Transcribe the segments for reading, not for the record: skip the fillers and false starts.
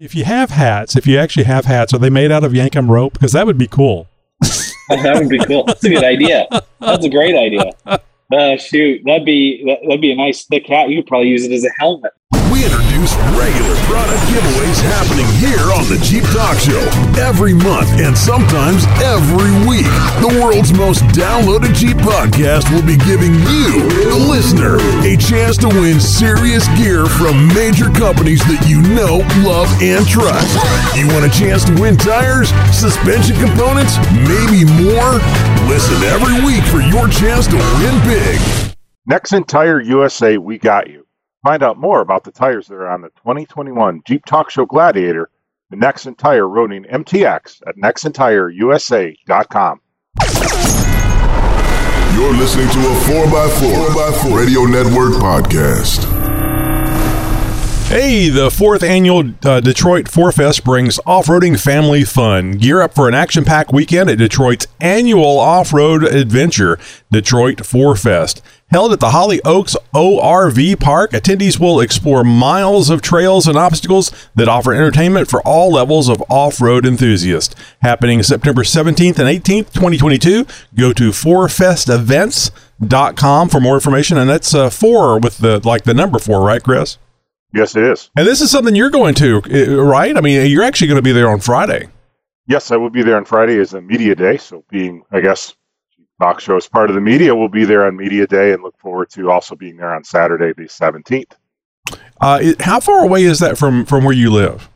If you have hats, if you actually have hats, are they made out of Yankum rope? Because that would be cool. That would be cool. That's a good idea. That's a great idea. Shoot, that'd be a nice thick hat. You could probably use it as a helmet. We introduce regular product giveaways happening here on the Jeep Talk Show every month and sometimes every week. The world's most downloaded Jeep podcast will be giving you, the listener, a chance to win serious gear from major companies that you know, love, and trust. You want a chance to win tires, suspension components, maybe more? Listen every week for your chance to win big. Nexen Tire USA, we got you. Find out more about the tires that are on the 2021 Jeep Talk Show Gladiator, the Nexen Tire Roadian MTX at NexenTireUSA.com. You're listening to a 4x4 Radio Network podcast. Hey, the 4th Annual Detroit Four Fest brings off-roading family fun. Gear up for an action-packed weekend at Detroit's annual off-road adventure, Detroit Four Fest. Held at the Holly Oaks ORV Park, attendees will explore miles of trails and obstacles that offer entertainment for all levels of off-road enthusiasts. Happening September 17th and 18th, 2022, go to 4festevents.com for more information. And that's 4 with the number 4, right, Chris? Yes, it is. And this is something you're going to, right? I mean, you're actually going to be there on Friday. Yes, I will be there on Friday as a media day, so being, I guess, Talk Show is part of the media. We'll be there on Media Day and look forward to also being there on Saturday, the 17th. How far away is that from where you live?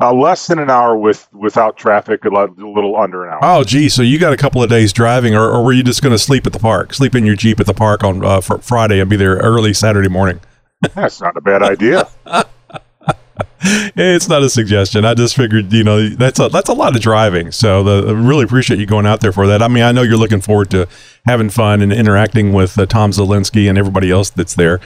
Less than an hour without traffic, a little under an hour. Oh, gee. So you got a couple of days driving, or were you just going to sleep at the park, sleep in your Jeep at the park on Friday and be there early Saturday morning? That's not a bad idea. It's not a suggestion. I just figured, that's a lot of driving. So I really appreciate you going out there for that. I mean, I know you're looking forward to having fun and interacting with Tom Zelensky and everybody else that's there.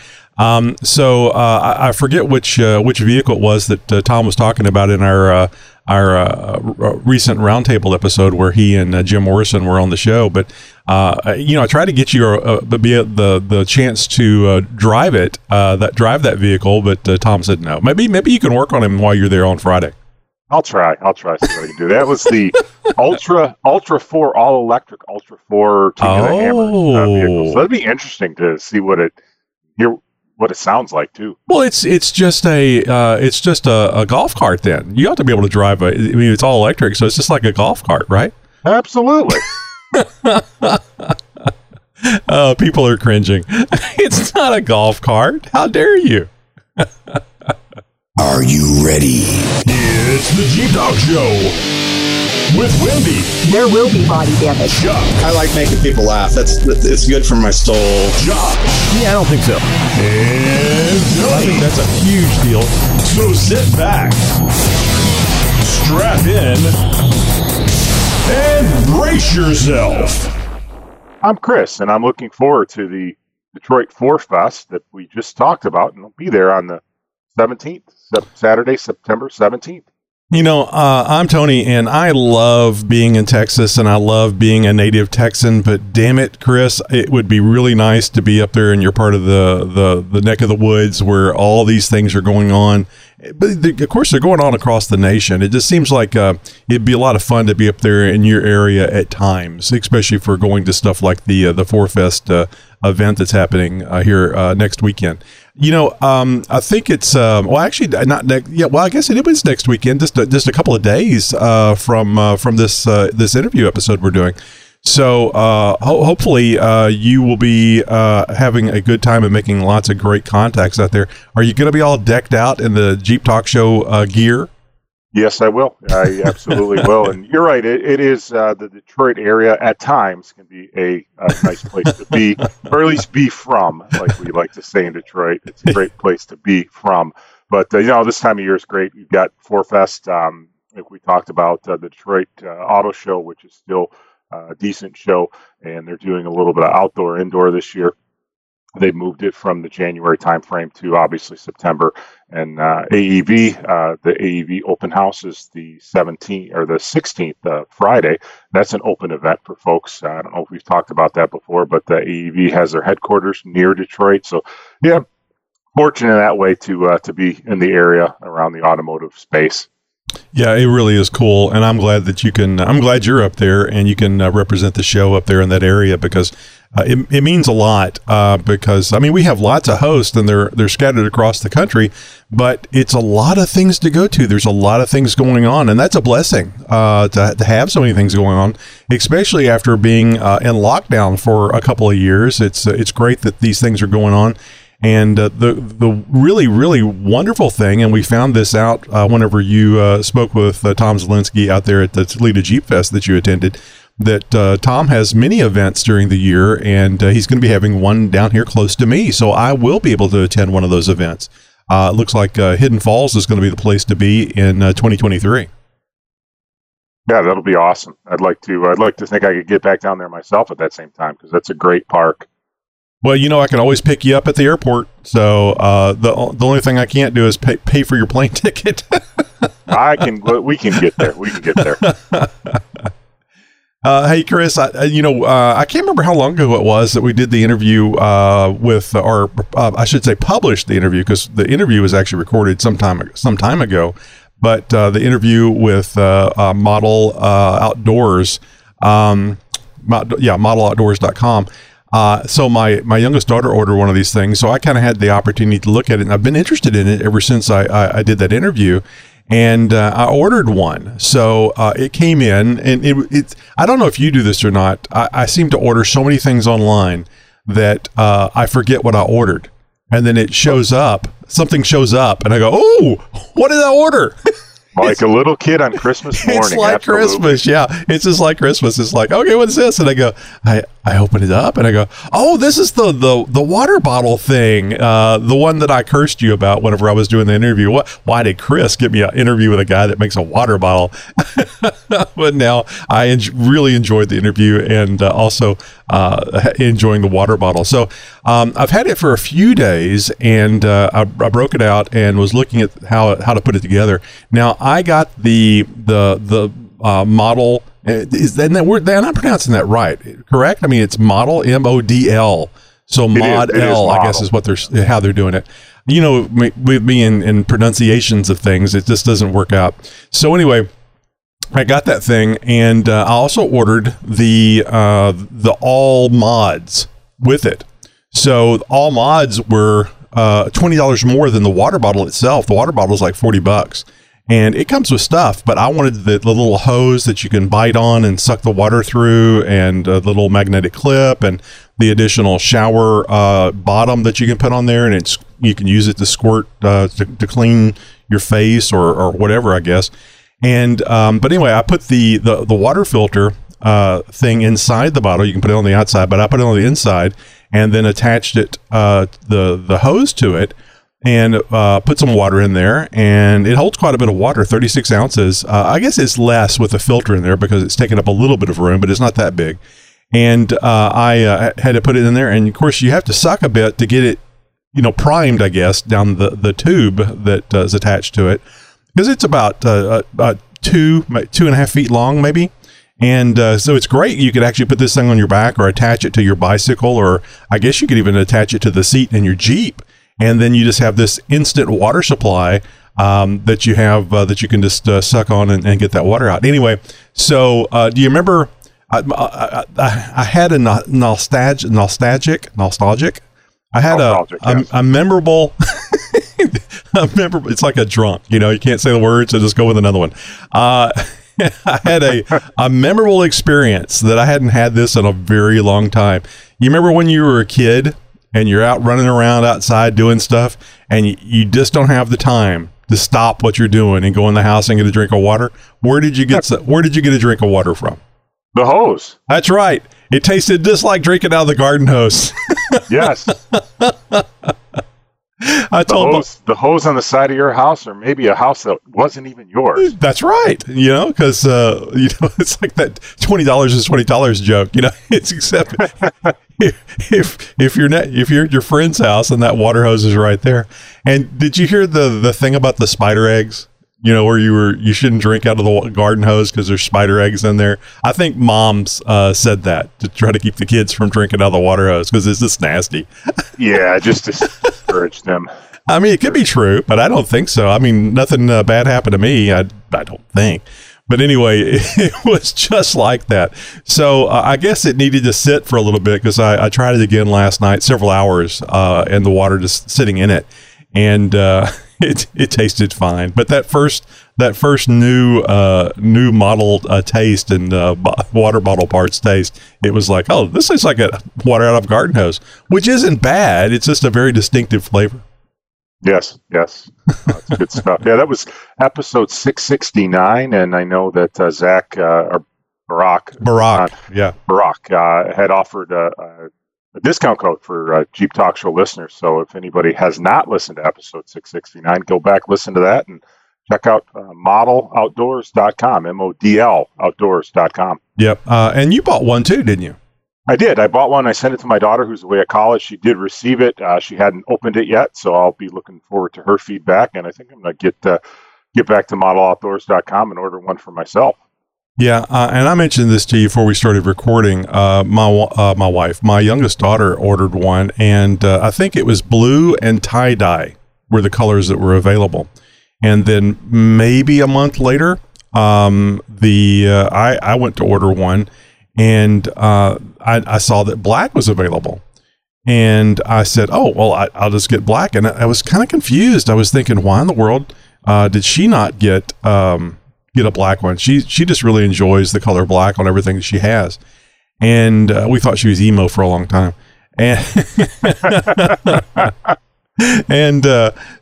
So I forget which vehicle it was that Tom was talking about in our recent roundtable episode where he and Jim Morrison were on the show. But I tried to get you the chance to drive that vehicle, but Tom said no. Maybe you can work on him while you're there on Friday. I'll try to see what I can do. That was the Ultra 4 all electric Ultra 4 vehicle. So that'd be interesting to see what it sounds like too. Well, it's just a golf cart. Then you have to be able to drive. It's all electric, so it's just like a golf cart, right? Absolutely. People are cringing. It's not a golf cart. How dare you? Are you ready? It's the Jeep Talk Show. With Wendy, there will be body damage. Chuck. I like making people laugh. It's good for my soul. Josh. Yeah, I don't think so. And Tony. I think that's a huge deal. So sit back, strap in, and brace yourself. I'm Chris, and I'm looking forward to the Detroit Four Fest that we just talked about, and I'll be there on the 17th, Saturday, September 17th. I'm Tony, and I love being in Texas, and I love being a native Texan, but damn it, Chris, it would be really nice to be up there in your part of the neck of the woods where all these things are going on. But of course, they're going on across the nation. It just seems like it'd be a lot of fun to be up there in your area at times, especially for going to stuff like the Four Fest event that's happening here next weekend. I think it's I guess it is next weekend, just a couple of days from this interview episode we're doing. So hopefully you will be having a good time and making lots of great contacts out there. Are you going to be all decked out in the Jeep Talk Show gear? Yes, I will. I absolutely will. And you're right. It is the Detroit area at times can be a nice place to be, or at least be from, like we like to say in Detroit. It's a great place to be from. But, this time of year is great. You've got Four Fest. Like we talked about the Detroit Auto Show, which is still a decent show. And they're doing a little bit of outdoor, indoor this year. They moved it from the January timeframe to obviously September. And the AEV open house is the 17th or the 16th Friday. That's an open event for folks. I don't know if we've talked about that before, but the AEV has their headquarters near Detroit. So yeah, fortunate in that way to be in the area around the automotive space. Yeah, it really is cool, and I'm glad that you can. I'm glad you're up there and you can represent the show up there in that area, because it means a lot. Because I mean, we have lots of hosts, and they're scattered across the country, but it's a lot of things to go to. There's a lot of things going on, and that's a blessing to have so many things going on, especially after being in lockdown for a couple of years. It's great that these things are going on. And the really, really wonderful thing, and we found this out whenever you spoke with Tom Zelensky out there at the Toledo Jeep Fest that you attended, that Tom has many events during the year, and he's going to be having one down here close to me. So I will be able to attend one of those events. It looks like Hidden Falls is going to be the place to be in 2023. Yeah, that'll be awesome. I'd like to think I could get back down there myself at that same time, because that's a great park. Well, you know, I can always pick you up at the airport. So the only thing I can't do is pay for your plane ticket. We can get there. Hey, Chris, I can't remember how long ago it was that we did the interview with, or I should say published the interview, because the interview was actually recorded some time ago. But the interview with MODL Outdoors, MODLOutdoors.com. So my youngest daughter ordered one of these things, so I kind of had the opportunity to look at it, and I've been interested in it ever since I did that interview, and I ordered one. So it came in, and it's I don't know if you do this or not. I seem to order so many things online that I forget what I ordered, and then it shows up. Something shows up, and I go, "Oh, what did I order?" Like a little kid on Christmas morning. It's like absolutely. Christmas, yeah. It's just like Christmas. It's like, okay, what's this? And I go, I open it up and I go, oh, this is the water bottle thing, the one that I cursed you about whenever I was doing the interview. Why did Chris give me an interview with a guy that makes a water bottle? But now I really enjoyed the interview, and also enjoying the water bottle. So I've had it for a few days, and I broke it out and was looking at how to put it together. Now I got the MODL. Is that word? I'm not pronouncing that right, correct? I mean, it's MODL, MODL. So MODL, I guess, is what how they're doing it. You know, with me in pronunciations of things, it just doesn't work out. So anyway, I got that thing, and I also ordered the all mods with it. So all mods were $20 more than the water bottle itself. The water bottle is like $40. And it comes with stuff, but I wanted the little hose that you can bite on and suck the water through, and the little magnetic clip, and the additional shower bottom that you can put on there, and you can use it to squirt to clean your face or whatever, I guess. And but anyway, I put the water filter thing inside the bottle. You can put it on the outside, but I put it on the inside, and then attached it the hose to it. And put some water in there, and it holds quite a bit of water, 36 ounces. I guess it's less with a filter in there because it's taking up a little bit of room, but it's not that big. And I had to put it in there, and of course you have to suck a bit to get it, you know, primed, I guess, down the tube that is attached to it, because it's about 2.5 feet long, maybe. And so it's great. You could actually put this thing on your back, or attach it to your bicycle, or I guess you could even attach it to the seat in your Jeep. And then you just have this instant water supply that you have that you can just suck on and get that water out. Anyway, so do you remember? I had a nostalgic. I had a memorable. I remember, it's like a drunk. You know, you can't say the words, so just go with another one. I had a memorable experience that I hadn't had this in a very long time. You remember when you were a kid? And you're out running around outside doing stuff, and you just don't have the time to stop what you're doing and go in the house and get a drink of water. Where did you get a drink of water from? The hose. That's right. It tasted just like drinking out of the garden hose. Yes. The hose on the side of your house, or maybe a house that wasn't even yours. That's right. You know, because you know, it's like that $20 is $20 joke. You know, it's except if you're not, if you're at your friend's house and that water hose is right there. And did you hear the thing about the spider eggs? You know, where you shouldn't drink out of the garden hose because there's spider eggs in there. I think moms said that to try to keep the kids from drinking out of the water hose because it's just nasty. Yeah, just discourage them. I mean, it could be true, but I don't think so. I mean, nothing bad happened to me. I I don't think. But anyway, it was just like that. So I guess it needed to sit for a little bit, because I tried it again last night, several hours in the water, just sitting in it. And it tasted fine. But that first new model taste and water bottle parts taste, it was like, oh, this tastes like a water out of a garden hose, which isn't bad. It's just a very distinctive flavor. Yes. That's good stuff. Yeah, that was episode 669, and I know that Zach or Barack had offered a discount code for Jeep Talk Show listeners. So if anybody has not listened to episode 669, go back, listen to that, and check out modloutdoors.com, MODL outdoors.com. Yep. And you bought one too, didn't you? I did. I bought one. I sent it to my daughter, who's away at college. She did receive it. She hadn't opened it yet, so I'll be looking forward to her feedback. And I think I'm going to get back to modloutdoors.com and order one for myself. Yeah, and I mentioned this to you before we started recording. My wife, my youngest daughter, ordered one, and I think it was blue and tie-dye were the colors that were available. And then maybe a month later, I went to order one, and I saw that black was available, and I said, oh, well, I'll just get black. And I was kind of confused. I was thinking, why in the world did she not get a black one? She just really enjoys the color black on everything that she has. And we thought she was emo for a long time. And and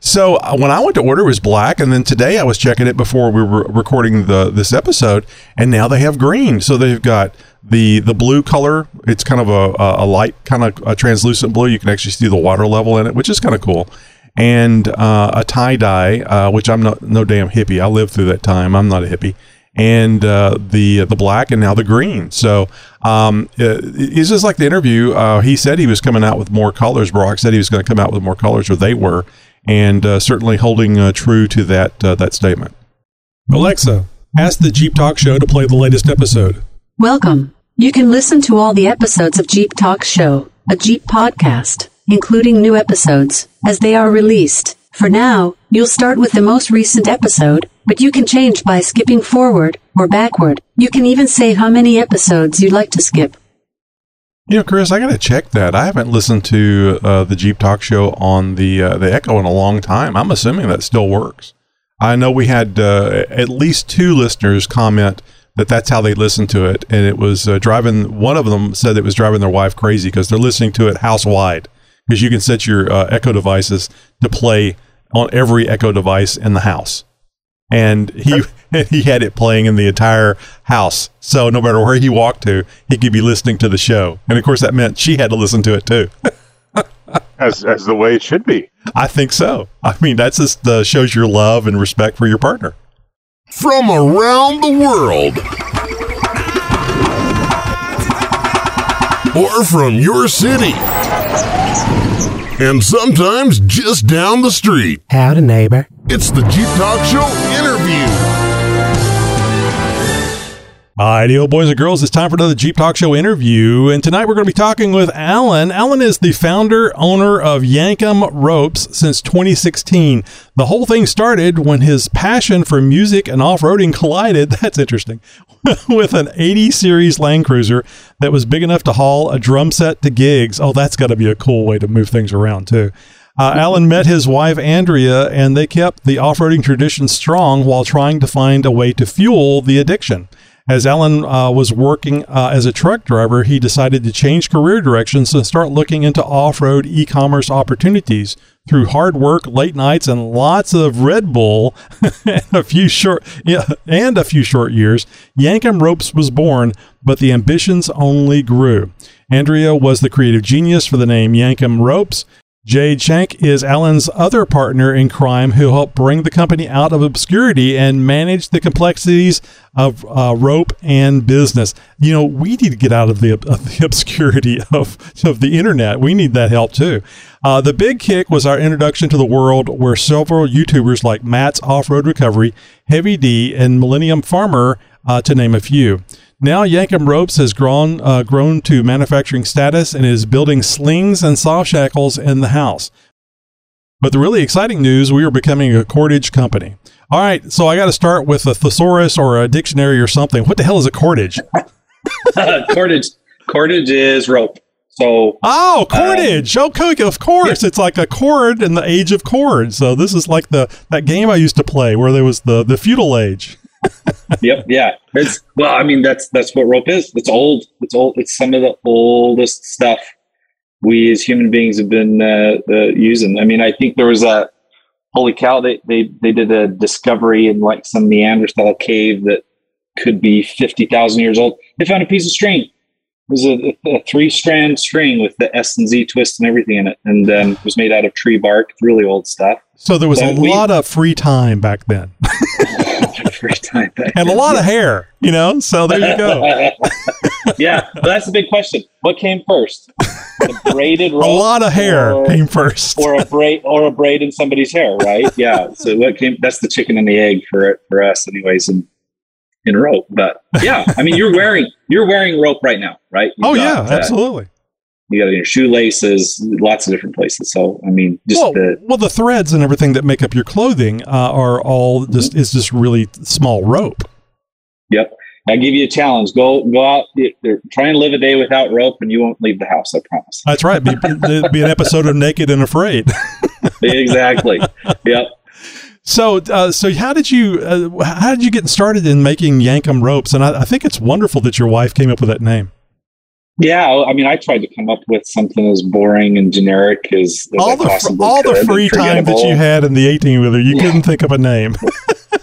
so when I went to order, it was black, and then today I was checking it before we were recording this episode, and now they have green. So they've got the blue color. It's kind of a light, kind of a translucent blue. You can actually see the water level in it, which is kind of cool. And a tie-dye, which I'm not no damn hippie. I lived through that time. I'm not a hippie. And the black, and now the green. So it's just like the interview. He said he was coming out with more colors. Brock said he was going to come out with more colors, or they were, and certainly holding true to that statement. Alexa, ask the Jeep Talk Show to play the latest episode. Welcome. You can listen to all the episodes of Jeep Talk Show, a Jeep podcast, including new episodes, as they are released. For now, you'll start with the most recent episode, but you can change by skipping forward or backward. You can even say how many episodes you'd like to skip. You know, Chris, I got to check that. I haven't listened to the Jeep Talk Show on the Echo in a long time. I'm assuming that still works. I know we had at least two listeners comment that that's how they listened to it, and it was driving. One of them said it was driving their wife crazy because they're listening to it house-wide. Because you can set your Echo devices to play on every Echo device in the house. And he had it playing in the entire house. So no matter where he walked to, he could be listening to the show. And, of course, that meant she had to listen to it, too. as the way it should be. I think so. I mean, that just shows your love and respect for your partner. From around the world. Or from your city. And sometimes just down the street. Howdy, neighbor. It's the Jeep Talk Show interview. Alrighty, boys and girls, it's time for another Jeep Talk Show interview. And tonight we're going to be talking with Alan. Alan is the founder, owner of Yankum Ropes since 2016. The whole thing started when his passion for music and off-roading collided, that's interesting, with an 80 series Land Cruiser that was big enough to haul a drum set to gigs. Oh, that's got to be a cool way to move things around, too. Alan met his wife, Andrea, and they kept the off-roading tradition strong while trying to find a way to fuel the addiction. As Alan was working as a truck driver, he decided to change career directions and start looking into off-road e-commerce opportunities. Through hard work, late nights, and lots of Red Bull, and a few short years, Yankum Ropes was born, but the ambitions only grew. Andrea was the creative genius for the name Yankum Ropes. Jade Shank is Alan's other partner in crime who helped bring the company out of obscurity and manage the complexities of rope and business. You know, we need to get out of the obscurity of the internet. We need that help too. The big kick was our introduction to the world where several YouTubers like Matt's Off-Road Recovery, Heavy D, and Millennium Farmer, to name a few. Now, Yankum Ropes has grown to manufacturing status and is building slings and soft shackles in the house. But the really exciting news, we are becoming a cordage company. All right, so I got to start with a thesaurus or a dictionary or something. What the hell is a cordage? Cordage is rope. So cordage. Okay, of course. Yeah. It's like a cord in the age of cord. So this is like that game I used to play where there was the feudal age. Yep. Yeah. That's what rope is. It's old. It's some of the oldest stuff we as human beings have been using. I mean, I think there was a holy cow. They did a discovery in like some Neanderthal cave that could be 50,000 years old. They found a piece of string. It was a 3-strand string with the S and Z twist and everything in it, and it was made out of tree bark. It's really old stuff. So there was a lot of free time back then. And a lot of hair, you know, so there you go. Yeah, but that's the big question. What came first? A braided rope? A lot of hair came first. Or a braid in somebody's hair, right? Yeah. So that's the chicken and the egg for us anyways, in rope. But yeah, I mean, you're wearing rope right now, right? Absolutely. You got it in your shoelaces, lots of different places. So, I mean, the threads and everything that make up your clothing are all just is just really small rope. Yep. I give you a challenge. Go out, try and live a day without rope, and you won't leave the house. I promise. That's right. It'd be an episode of Naked and Afraid. Exactly. Yep. So how did you get started in making Yankum Ropes? And I think it's wonderful that your wife came up with that name. Yeah, I mean, I tried to come up with something as boring and generic as all the free time that you had in the 18-wheeler, you couldn't think of a name.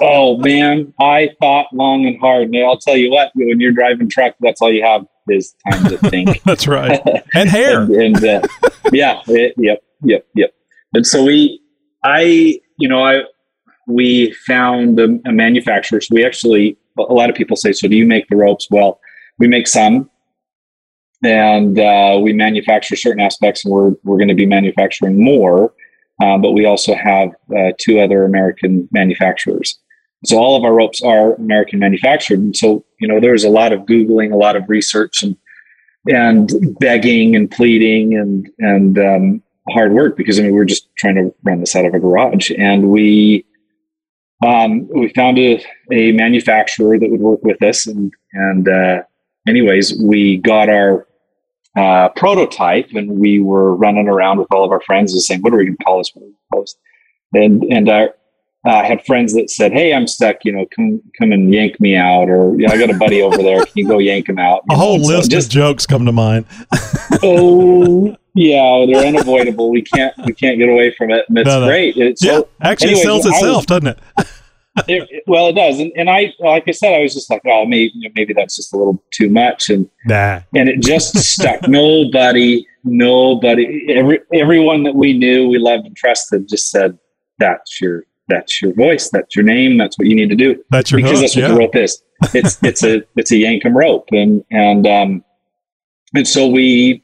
Oh man, I thought long and hard. Now I'll tell you what: when you're driving truck, that's all you have is time to think. That's right, and hair, yep. And so we found a manufacturer. So we actually, a lot of people say, "So do you make the ropes?" Well, we make some. And we manufacture certain aspects, and we're going to be manufacturing more. But we also have 2 other American manufacturers. So all of our ropes are American manufactured. And so, you know, there's a lot of Googling, a lot of research, and begging and pleading and hard work, because I mean, we're just trying to run this out of a garage. And we found a manufacturer that would work with us, and anyways, we got our prototype, and we were running around with all of our friends and saying, what are we going to call this? And I had friends that said, hey, I'm stuck, you know, come and yank me out. Or, you know, I got a buddy over there. Can you go yank him out? A whole list of jokes come to mind. Oh, yeah, they're unavoidable. We can't get away from it. And it's great. It sells itself, doesn't it? It does, and I, like I said, I was just like, oh, maybe that's just a little too much, and it just stuck. Nobody, everyone that we knew, we loved and trusted, just said, that's your voice, that's your name, that's what you need to do. That's your because host, that's what the rope is. It's a Yankum rope, and so we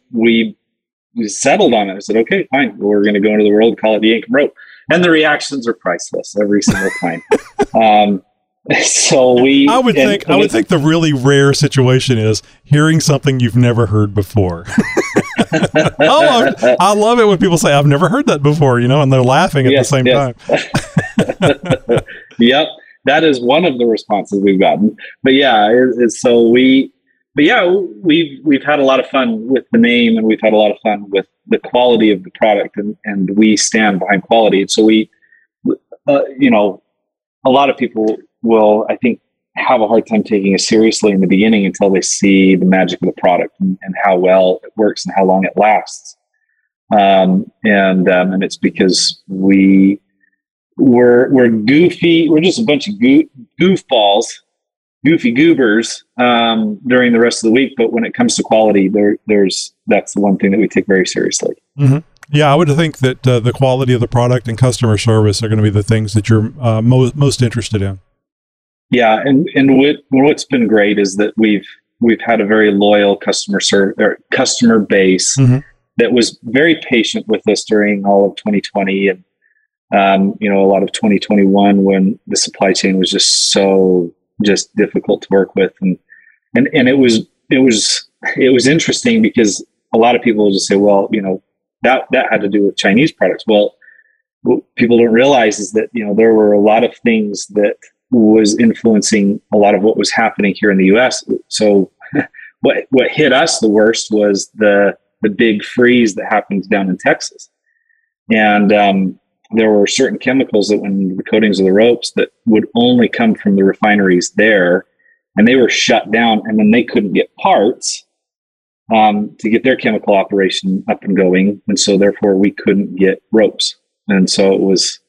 settled on it. I said, okay, fine, we're going to go into the world, call it the Yankum rope. And the reactions are priceless every single time. I would think the really rare situation is hearing something you've never heard before. I love it when people say, I've never heard that before, you know, and they're laughing at the same time. Yep. That is one of the responses we've gotten. But yeah, we've had a lot of fun with the name, and we've had a lot of fun with the quality of the product, and we stand behind quality. And so we, you know, a lot of people will, I think, have a hard time taking it seriously in the beginning until they see the magic of the product and how well it works and how long it lasts. And it's because we're goofy. We're just a bunch of goofballs. Goofy goobers during the rest of the week, but when it comes to quality, that's the one thing that we take very seriously. Mm-hmm. Yeah, I would think that the quality of the product and customer service are going to be the things that you're most interested in. Yeah, and what's been great is that we've had a very loyal customer base that was very patient with us during all of 2020 and you know, a lot of 2021 when the supply chain was just so difficult to work with, and it was interesting because a lot of people just say, well, you know, that had to do with Chinese products. Well, what people don't realize is that, you know, there were a lot of things that was influencing a lot of what was happening here in the U.S. So what hit us the worst was the big freeze that happens down in Texas. And there were certain chemicals that went into the coatings of the ropes that would only come from the refineries there, and they were shut down, and then they couldn't get parts to get their chemical operation up and going. And so therefore we couldn't get ropes. And so it was,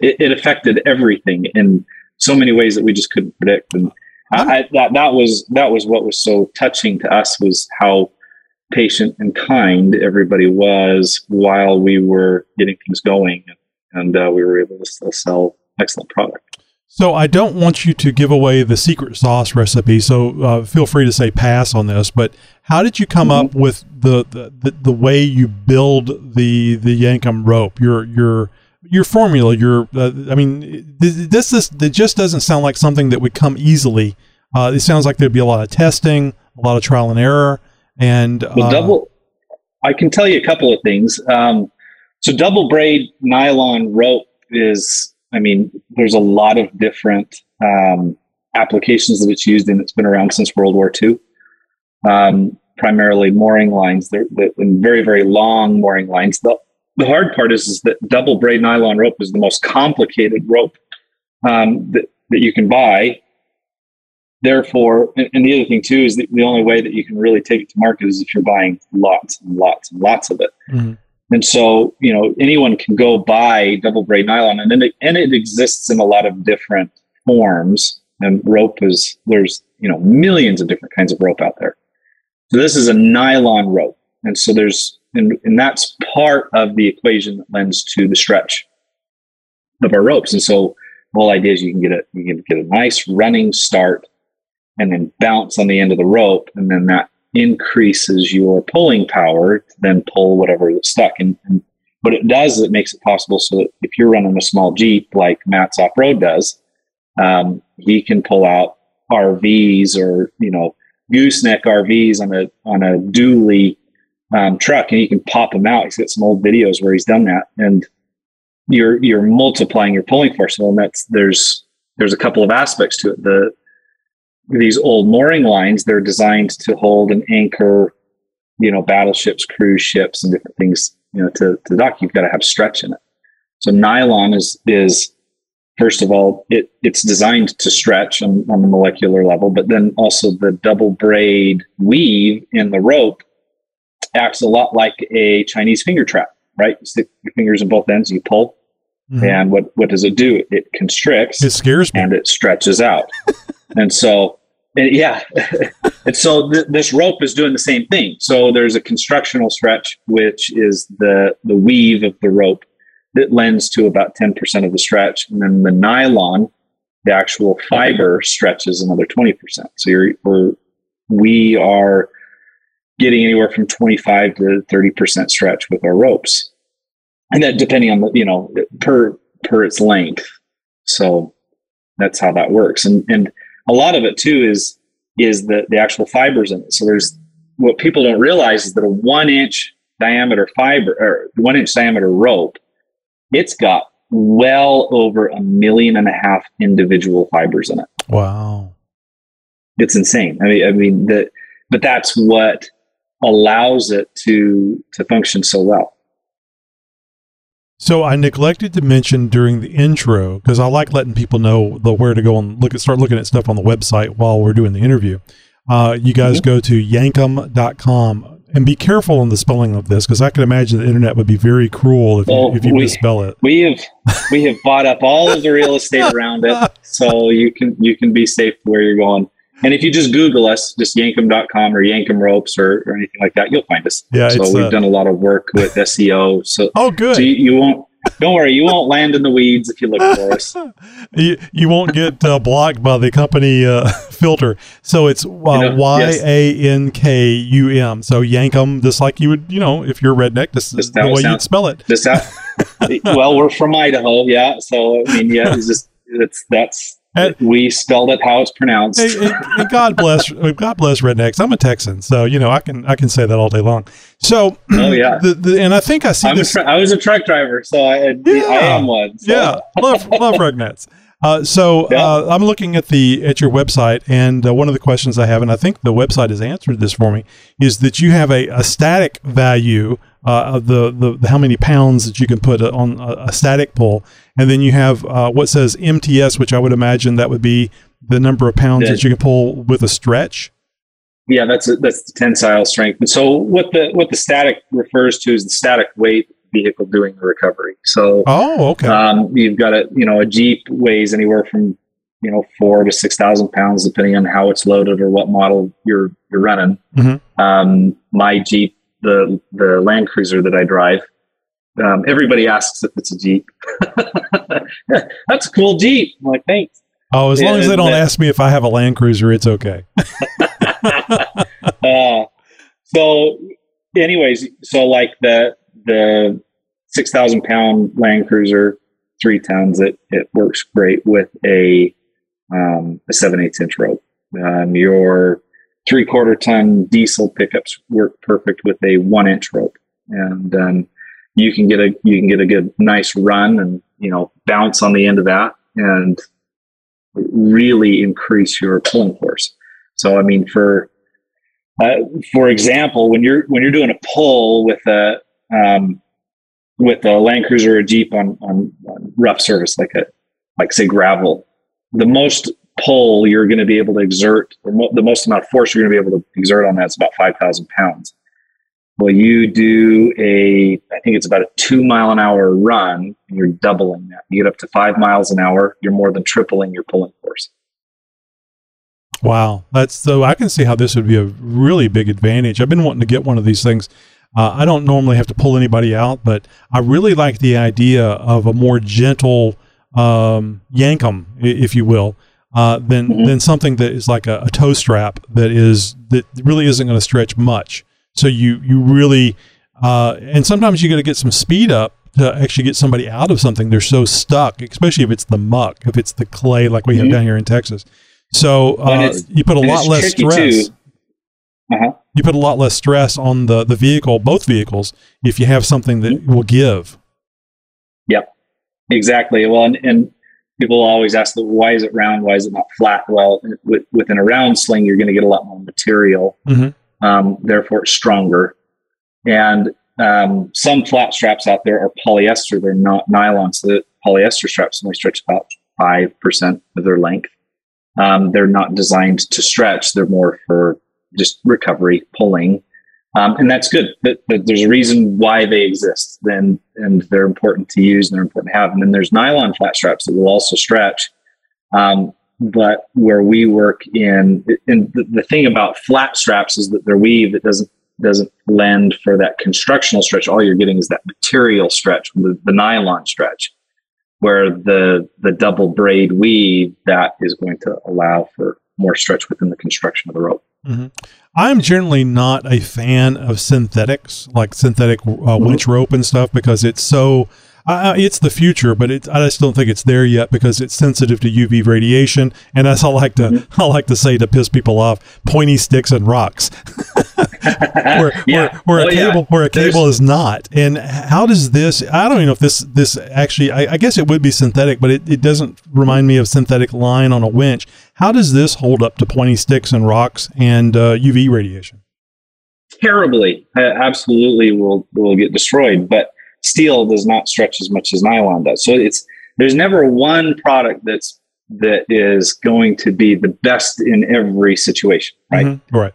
it affected everything in so many ways that we just couldn't predict. And that was what was so touching to us, was how patient and kind everybody was while we were getting things going, and we were able to still sell excellent product. So I don't want you to give away the secret sauce recipe, so feel free to say pass on this, but how did you come up with the way you build the Yankum rope, your formula, it just doesn't sound like something that would come easily. It sounds like there'd be a lot of testing, a lot of trial and error. And I can tell you a couple of things. So double braid nylon rope is, there's a lot of different applications that it's used in. It's been around since World War II. Primarily mooring lines, and very, very long mooring lines. The hard part is that double braid nylon rope is the most complicated rope that you can buy. Therefore, and the other thing too is that the only way that you can really take it to market is if you're buying lots and lots and lots of it. Mm-hmm. And so, you know, anyone can go buy double braid nylon, and it exists in a lot of different forms. And rope is, there's, you know, millions of different kinds of rope out there. So this is a nylon rope, and so there's, and that's part of the equation that lends to the stretch of our ropes. And so the whole idea is you can get a nice running start, and then bounce on the end of the rope, and then that increases your pulling power to then pull whatever is stuck. And what it does is it makes it possible so that if you're running a small Jeep like Matt's Off-Road does, he can pull out RVs or, you know, gooseneck RVs on a dually truck, and he can pop them out. He's got some old videos where he's done that, and you're multiplying your pulling force. And there's a couple of aspects to it. These old mooring lines, they're designed to hold and anchor, you know, battleships, cruise ships, and different things, you know, to dock. You've got to have stretch in it. So nylon is first of all, it's designed to stretch on the molecular level, but then also the double braid weave in the rope acts a lot like a Chinese finger trap, right? You stick your fingers in both ends, you pull, and what does it do? It constricts. It scares me. And it stretches out. And so, and so this rope is doing the same thing. So there's a constructional stretch, which is the weave of the rope that lends to about 10% of the stretch. And then the nylon, the actual fiber, stretches another 20%. So we are getting anywhere from 25 to 30% stretch with our ropes. And that depending on the, you know, per its length. So that's how that works. And a lot of it too is the actual fibers in it. So there's, what people don't realize is that a 1-inch diameter fiber or 1-inch diameter rope, it's got well over 1.5 million individual fibers in it. Wow. It's insane. But that's what allows it to function so well. So I neglected to mention during the intro, because I like letting people know where to go and start looking at stuff on the website while we're doing the interview. You guys go to yankum.com, and be careful in the spelling of this, because I can imagine the internet would be very cruel if you misspell it. We have bought up all of the real estate around it, so you can be safe where you're going. And if you just Google us, just yankum.com or Yankum Ropes or anything like that, you'll find us. Yeah, so we've done a lot of work with SEO. So oh, good. So you won't. Don't worry, you won't land in the weeds if you look for us. You won't get blocked by the company filter. So it's Yankum. So Yankum, just like you would, you know, if you're redneck, this is the way you'd spell it. Well, we're from Idaho, yeah. So it's just that's. We spelled it how it's pronounced. And God bless rednecks. I'm a Texan, so you know I can say that all day long. So, and I think I see. I was a truck driver, so I am one. So. Yeah, love rednecks. I'm looking at your website, and one of the questions I have, and I think the website has answered this for me, is that you have a static value of the how many pounds that you can put on a static pull, and then you have what says MTS, which I would imagine that would be the number of pounds that you can pull with a stretch. Yeah, that's the tensile strength. And so what the static refers to is the static weight vehicle doing the recovery. So you've got a Jeep weighs anywhere from 4,000 to 6,000 pounds depending on how it's loaded or what model you're running. Mm-hmm. My Jeep, the Land Cruiser that I drive, everybody asks if it's a Jeep. That's a cool Jeep. I'm like, thanks. Oh, as long as they don't ask me if I have a Land Cruiser, it's okay. The 6,000 pound Land Cruiser, 3 tons, it works great with a 7/8 inch rope. Your 3/4 ton diesel pickups work perfect with a 1 inch rope, and you can get a good nice run and bounce on the end of that and really increase your pulling force. So I mean, for example, when you're doing a pull with a Land Cruiser or a Jeep on rough surface, say gravel, the most pull you're going to be able to exert, the most amount of force you're going to be able to exert on that is about 5,000 pounds. Well, you do I think it's about a 2-mile-an-hour run, and you're doubling that. You get up to 5 miles an hour, you're more than tripling your pulling force. Wow. I can see how this would be a really big advantage. I've been wanting to get one of these things. I don't normally have to pull anybody out, but I really like the idea of a more gentle Yankum, if you will, than something that is like a toe strap that really isn't going to stretch much. So you really, and sometimes you got to get some speed up to actually get somebody out of something. They're so stuck, especially if it's the muck, if it's the clay like we have down here in Texas. So you put a lot less stress. Uh-huh. You put a lot less stress on the vehicle, both vehicles, if you have something that will give. Yep, exactly. Well, and people always ask, why is it round? Why is it not flat? Well, within a round sling, you're going to get a lot more material. Mm-hmm. Therefore, it's stronger. And some flat straps out there are polyester. They're not nylon. So the polyester straps only stretch about 5% of their length. They're not designed to stretch. They're more for just recovery, pulling, and that's good. But there's a reason why they exist, and they're important to use, and they're important to have. And then there's nylon flat straps that will also stretch. But where we work the thing about flat straps is that they're weave. It doesn't lend for that constructional stretch. All you're getting is that material stretch, the nylon stretch, where the double braid weave, that is going to allow for more stretch within the construction of the rope. Mm-hmm. I'm generally not a fan of synthetics, like synthetic winch rope and stuff, because it's so it's the future, but I just don't think it's there yet because it's sensitive to UV radiation, and as I like to say to piss people off, pointy sticks and rocks, where a cable is not. And how does this? I don't even know if this actually. I guess it would be synthetic, but it doesn't remind me of synthetic line on a winch. How does this hold up to pointy sticks and rocks and UV radiation? Terribly, absolutely, will get destroyed. But steel does not stretch as much as nylon does. So there's never one product that is going to be the best in every situation, right? Mm-hmm. Right.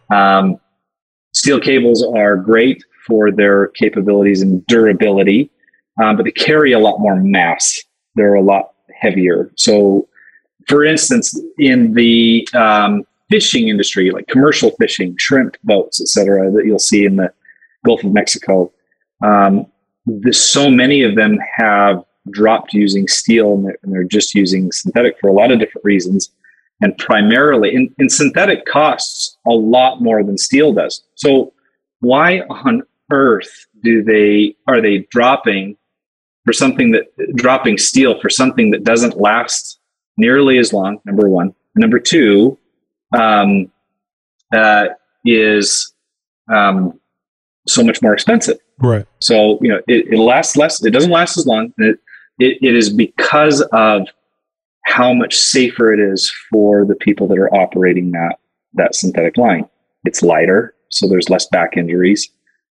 Steel cables are great for their capabilities and durability, but they carry a lot more mass. They're a lot heavier. So, for instance, in the fishing industry, like commercial fishing, shrimp boats, etc., that you'll see in the Gulf of Mexico, so many of them have dropped using steel, and they're just using synthetic for a lot of different reasons. And primarily, and synthetic costs a lot more than steel does. So why on earth are they dropping steel for something that doesn't last nearly as long, number one. Number two is so much more expensive. Right. So, you know, it lasts less. It doesn't last as long. It is because of how much safer it is for the people that are operating that synthetic line. It's lighter, so there's less back injuries.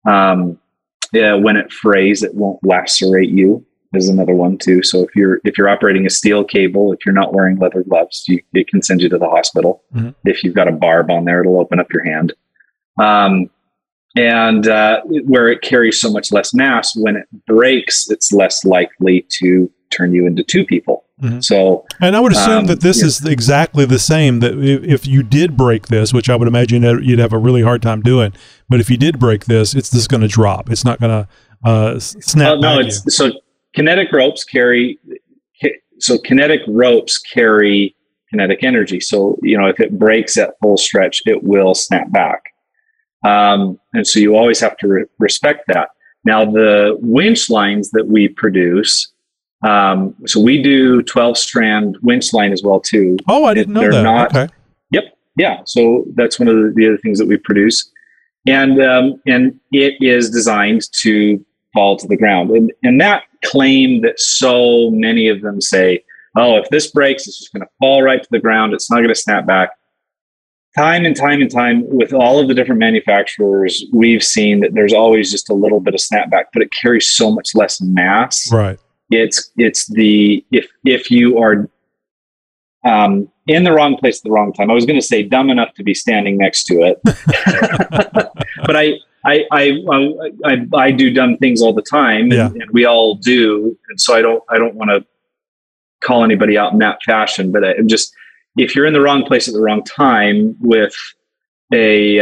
When it frays, it won't lacerate you. Is another one too. So if you're operating a steel cable, if you're not wearing leather gloves, it can send you to the hospital. Mm-hmm. If you've got a barb on there, it'll open up your hand. And where it carries so much less mass, when it breaks, it's less likely to turn you into two people. Mm-hmm. So, and I would assume that this is exactly the same, that if you did break this, which I would imagine you'd have a really hard time doing, but if you did break this, it's just going to drop. It's not going to snap. Kinetic ropes carry kinetic energy. So, you know, if it breaks at full stretch, it will snap back. And so you always have to respect that. Now, the winch lines that we produce, so we do 12-strand winch line as well, too. Oh, I didn't know that. Okay. Yep. Yeah. So that's one of the other things that we produce. And it is designed to fall to the ground. And that claim that so many of them say, oh, if this breaks, it's just going to fall right to the ground. It's not going to snap back. Time with all of the different manufacturers, we've seen that there's always just a little bit of snapback, but it carries so much less mass. Right. It's the, if you are in the wrong place at the wrong time, I was going to say dumb enough to be standing next to it, but I do dumb things all the time, and we all do. And so I don't want to call anybody out in that fashion, but I'm just, if you're in the wrong place at the wrong time with a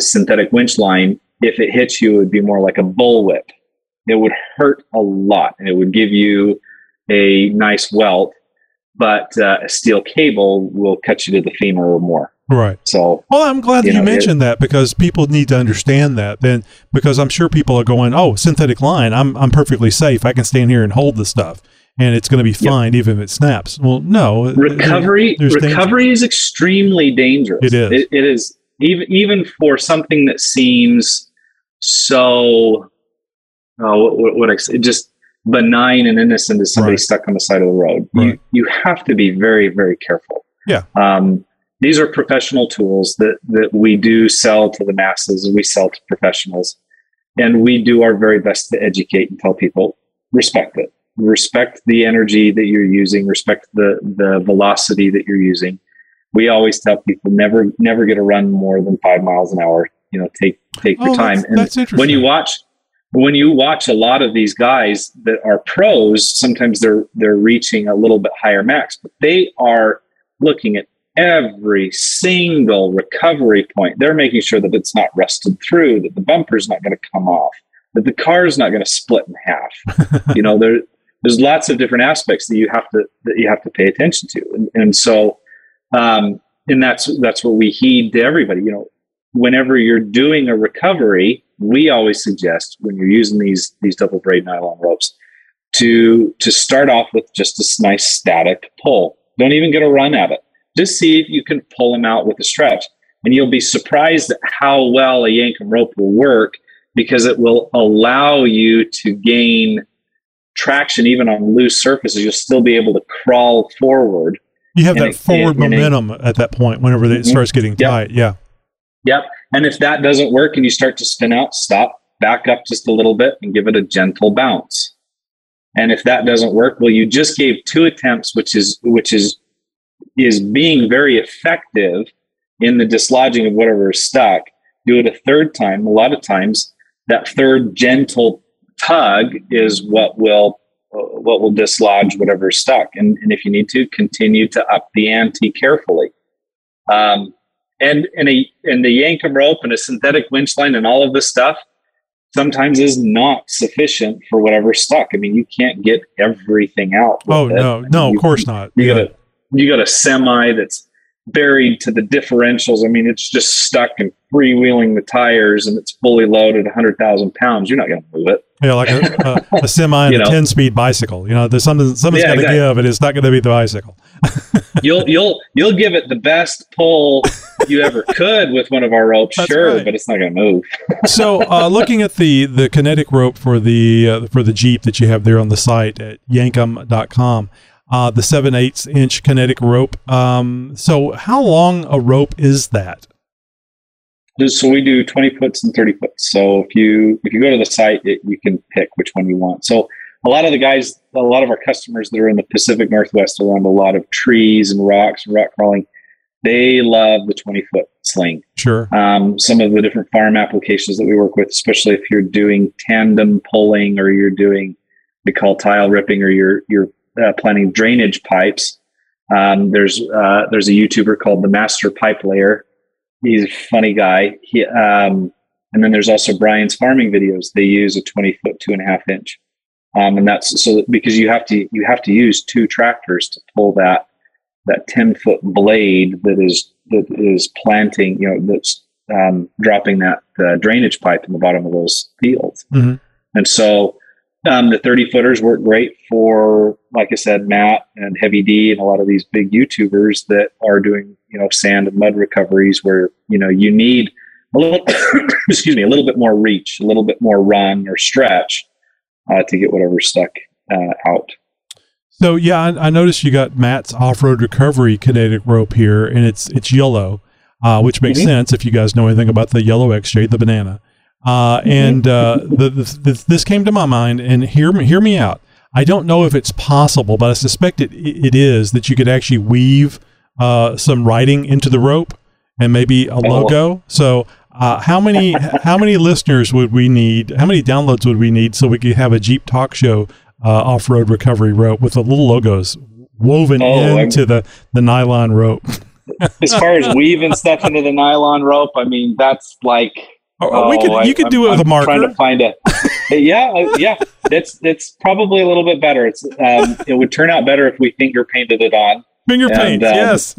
synthetic winch line, if it hits you, it would be more like a bullwhip. It would hurt a lot and it would give you a nice welt, but a steel cable will cut you to the femur or more. Right. So, well, I'm glad you mentioned that, because people need to understand that then, because I'm sure people are going, oh, synthetic line, I'm perfectly safe. I can stand here and hold the stuff and it's going to be fine. Yep. Even if it snaps. Well, no. Recovery is extremely dangerous. It is. It is even for something that seems so, just benign and innocent as somebody stuck on the side of the road. Right. You have to be very, very careful. Yeah. These are professional tools that we do sell to the masses, and we sell to professionals, and we do our very best to educate and tell people, respect it. Respect the energy that you're using, respect the velocity that you're using. We always tell people never get a run more than 5 miles an hour. You know, take your time. That's interesting. When you watch a lot of these guys that are pros, sometimes they're reaching a little bit higher max, but they are looking at every single recovery point. They're making sure that it's not rusted through, that the bumper's not going to come off, that the car's not going to split in half. You know, there's lots of different aspects that you have to pay attention to, and so and that's what we heed to everybody. You know, whenever you're doing a recovery, we always suggest when you're using these double braid nylon ropes to start off with just this nice static pull. Don't even get a run at it. Just see if you can pull them out with a stretch, and you'll be surprised at how well a Yankum rope will work, because it will allow you to gain traction even on loose surfaces. You'll still be able to crawl forward. You have that forward momentum at that point whenever it starts getting tight. Yeah. Yep. And if that doesn't work and you start to spin out, stop, back up just a little bit and give it a gentle bounce. And if that doesn't work, well, you just gave two attempts, which is being very effective in the dislodging of whatever is stuck. Do it a third time. A lot of times that third gentle tug is what will dislodge whatever's stuck, and if you need to, continue to up the ante carefully. And the Yankum rope and a synthetic winch line and all of this stuff sometimes is not sufficient for whatever's stuck. I mean, you can't get everything out with it. No, of course not. You got a semi that's buried to the differentials. I mean, it's just stuck and freewheeling the tires, and it's fully loaded 100,000 pounds. You're not going to move it. Yeah, like a semi and a 10-speed bicycle. You know, there's something's got to give, and it's not going to be the bicycle. You'll give it the best pull you ever could with one of our ropes, That's right. But it's not going to move. So, looking at the kinetic rope for the Jeep that you have there on the site at yankum.com. The 7/8 inch kinetic rope. So how long a rope is that? So we do 20 foots and 30 foots. So if you go to the site, you can pick which one you want. So a lot of our customers that are in the Pacific Northwest around a lot of trees and rocks and rock crawling, they love the 20 foot sling. Sure. Some of the different farm applications that we work with, especially if you're doing tandem pulling or you're doing, we call tile ripping, or you're planning drainage pipes. There's a YouTuber called the Master Pipe Layer. He's a funny guy. And then there's also Brian's farming videos. They use a 20-foot, 2.5 inch. And that's so because you have to use two tractors to pull that 10-foot blade that is planting, that's dropping that drainage pipe in the bottom of those fields. Mm-hmm. And so the 30 footers work great for, like I said, Matt and Heavy D and a lot of these big YouTubers that are doing, sand and mud recoveries where, you need a little, a little bit more reach, a little bit more run or stretch to get whatever's stuck out. So, yeah, I noticed you got Matt's Off-Road Recovery kinetic rope here, and it's yellow, which makes sense if you guys know anything about the yellow XJ, the banana. And this came to my mind, and hear me out. I don't know if it's possible, but I suspect it is that you could actually weave some writing into the rope and maybe a logo. So how many listeners would we need? How many downloads would we need so we could have a Jeep talk show off-road recovery rope with the little logos woven into the nylon rope? As far as weaving stuff into the nylon rope, I mean, that's like... You could do it with a marker. I'm trying to find it. Yeah. It's probably a little bit better. It's it would turn out better if we finger painted it on. Yes.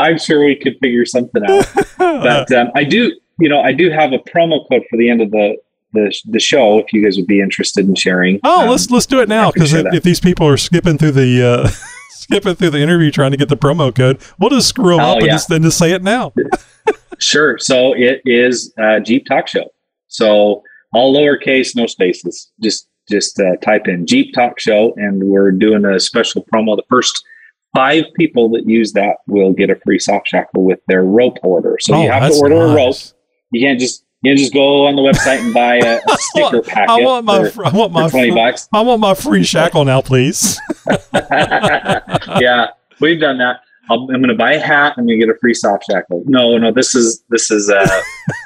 I'm sure we could figure something out. But I do have a promo code for the end of the show. If you guys would be interested in sharing. Oh, let's do it now because if these people are skipping through the. Skipping through the interview trying to get the promo code. We'll just screw them up and just say it now. Sure. So it is Jeep Talk Show. So all lowercase, no spaces. Just type in Jeep Talk Show, and we're doing a special promo. The first 5 people that use that will get a free soft shackle with their rope order. So you have to order a rope. You can't just go on the website and buy a sticker packet. I want my $20. I want my free shackle now, please. Yeah, we've done that. I'm going to buy a hat. I'm going to get a free soft shackle. No. This is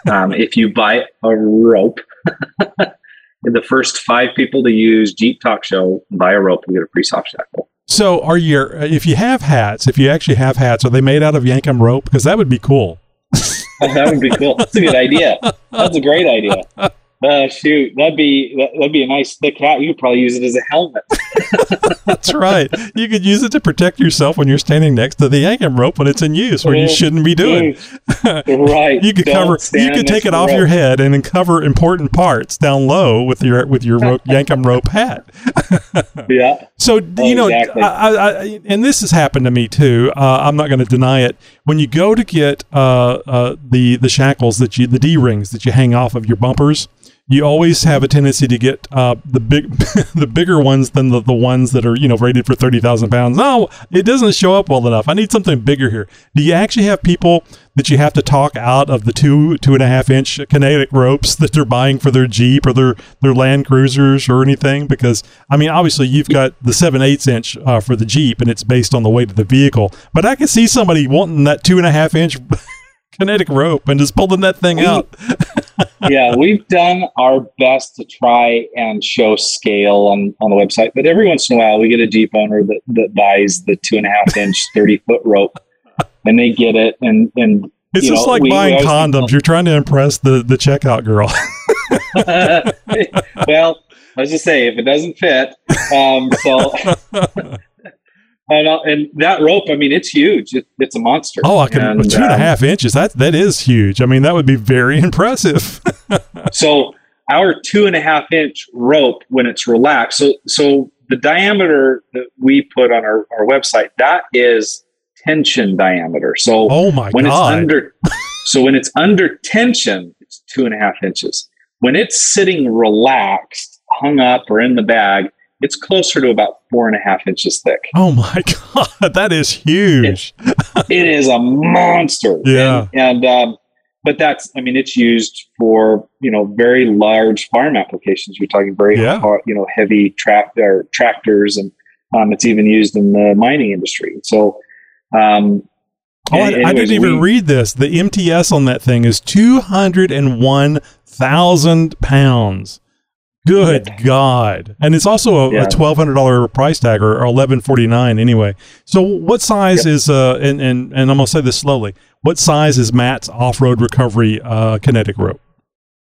if you buy a rope, the first 5 people to use Jeep Talk Show buy a rope and get a free soft shackle. So, if you actually have hats, are they made out of Yankum rope? Because that would be cool. That would be cool. That's a good idea. That's a great idea. Shoot, that'd be a nice thick hat. You could probably use it as a helmet. That's right. You could use it to protect yourself when you're standing next to the Yankum rope when it's in use, where you shouldn't be doing. Right. You could take it off your head and then cover important parts down low with your Yankum rope hat. Yeah. So exactly. And this has happened to me too. I'm not going to deny it. When you go to get the shackles the D-rings that you hang off of your bumpers. You always have a tendency to get the bigger ones than the ones that are rated for 30,000 pounds. No, it doesn't show up well enough. I need something bigger here. Do you actually have people that you have to talk out of the 2.5 inch kinetic ropes that they're buying for their Jeep or their Land Cruisers or anything? Because I mean, obviously you've got the 7/8 inch for the Jeep and it's based on the weight of the vehicle. But I can see somebody wanting that 2.5 inch. Kinetic rope and just pulling that thing out. Yeah, we've done our best to try and show scale on the website, but every once in a while we get a Jeep owner that buys the 2.5 inch 30-foot rope, and they get it. And it's just like buying condoms. You're trying to impress the checkout girl. Well, I was just saying, if it doesn't fit, And that rope, I mean, it's huge. It's a monster. Oh, I could, and, 2.5 inches. That is huge. I mean, that would be very impressive. So our 2.5 inch rope, when it's relaxed, so the diameter that we put on our website, that is tension diameter. So when it's under tension, it's 2.5 inches. When it's sitting relaxed, hung up or in the bag, it's closer to about 4.5 inches thick. Oh my God, that is huge. It is a monster. Yeah. But it's used for, very large farm applications. You're talking very, heavy tractors, and it's even used in the mining industry. So, I didn't even read this. The MTS on that thing is 201,000 pounds. Good God. And it's also a $1,200 price tag, or $1,149 anyway. So what size is, and I'm going to say this slowly, what size is Matt's Off-Road Recovery kinetic rope?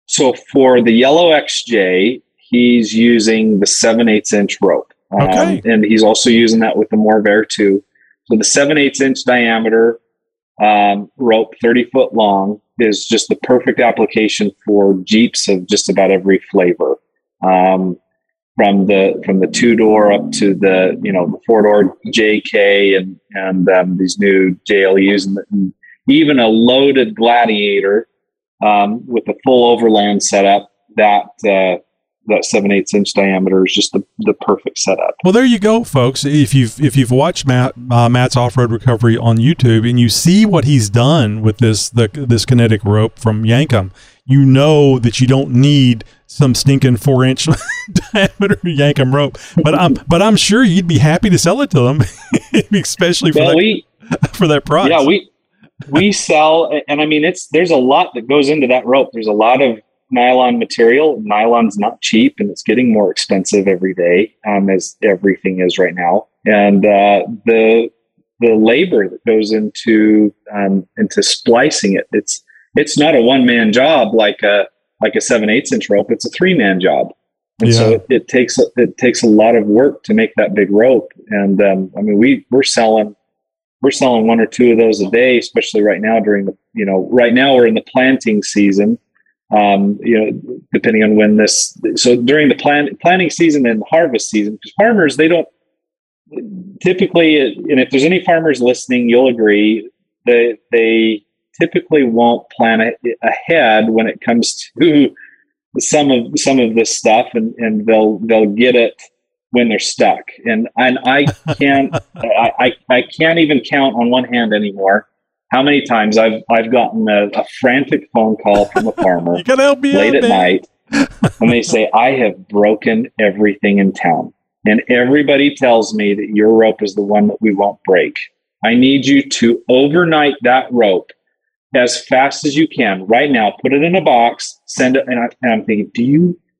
So for the yellow XJ, he's using the 7/8 inch rope. Okay. And he's also using that with the Morvair too. So the 7/8 inch diameter rope, 30 foot long, is just the perfect application for Jeeps of just about every flavor. From the two door up to the the four door JK and these new JLUs, and even a loaded Gladiator with a full overland setup. That 7/8 inch diameter is just the perfect setup. Well, there you go, folks. If you've watched Matt's Off-Road Recovery on YouTube and you see what he's done with this kinetic rope from Yankum, you know that you don't need some stinking 4 inch diameter Yankum rope. But I'm sure you'd be happy to sell it to them, especially for that price. Yeah, we sell, and there's a lot that goes into that rope. There's a lot of nylon material. Nylon's not cheap, and it's getting more expensive every day, as everything is right now. And the labor that goes into splicing it, it's not a one man job like a 7/8 inch rope. It's a 3-man job, and so it takes a lot of work to make that big rope. And we're selling 1 or 2 of those a day, especially right now during the we're in the planting season. Depending on when this, so during the planting season and harvest season, because farmers, they don't typically, and if there's any farmers listening, you'll agree that they typically won't plan ahead when it comes to some of this stuff, and they'll get it when they're stuck. And I can't, I can't even count on one hand anymore how many times I've gotten a frantic phone call from a farmer late at night, and they say, "I have broken everything in town, and everybody tells me that your rope is the one that we won't break. I need you to overnight that rope as fast as you can right now. Put it in a box, send it." And I'm thinking, do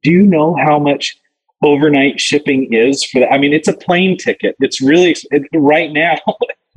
you know how much overnight shipping is for that? It's a plane ticket. It's really right now.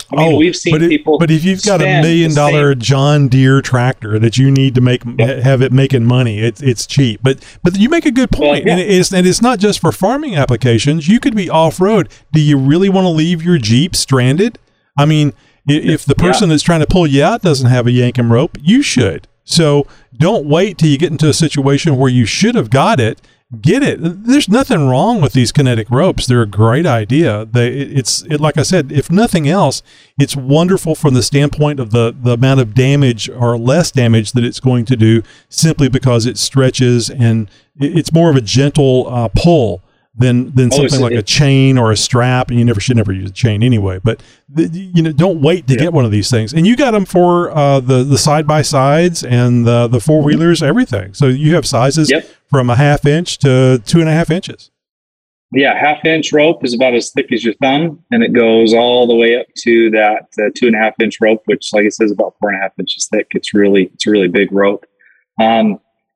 We've seen people. But if you've got a $1 million John Deere tractor that you need to have it making money, it's cheap. But you make a good point, and it's not just for farming applications. You could be off road. Do you really want to leave your Jeep stranded? If the person that's trying to pull you out doesn't have a Yankum rope, you should. So don't wait till you get into a situation where you should have got it. Get it. There's nothing wrong with these kinetic ropes. They're a great idea. Like I said, if nothing else, it's wonderful from the standpoint of the amount of damage or less damage that it's going to do, simply because it stretches, and it's more of a gentle pull than something like a chain or a strap. And you should never use a chain anyway. But don't wait to get one of these things. And you got them for the side by sides and the four wheelers, everything. So you have sizes from a 1/2 inch to 2.5 inches. Yeah, 1/2 inch rope is about as thick as your thumb, and it goes all the way up to that 2.5 inch rope, which, like I said, is about 4.5 inches thick. It's really big rope. There's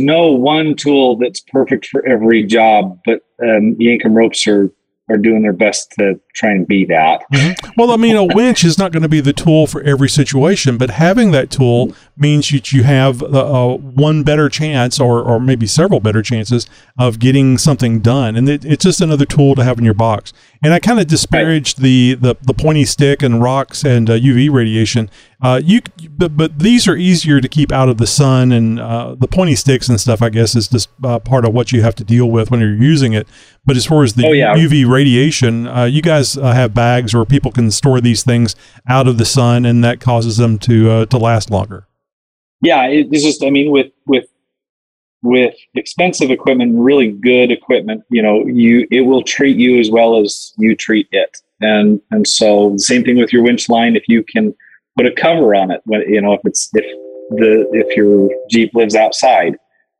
no one tool that's perfect for every job, but Yankum ropes are are doing their best to try and be that. Mm-hmm. Well, I mean, a winch is not going to be the tool for every situation, but having that tool means that you have one better chance or maybe several better chances of getting something done. And it's just another tool to have in your box. And I kind of disparaged the pointy stick and rocks and UV radiation. But these are easier to keep out of the sun, and the pointy sticks and stuff, I guess, is just part of what you have to deal with when you're using it. But as far as the UV radiation, you guys have bags where people can store these things out of the sun, and that causes them to last longer. Yeah, it's just, I mean, with expensive equipment, really good equipment, it will treat you as well as you treat it, and so the same thing with your winch line. If you can put a cover on it, if your Jeep lives outside,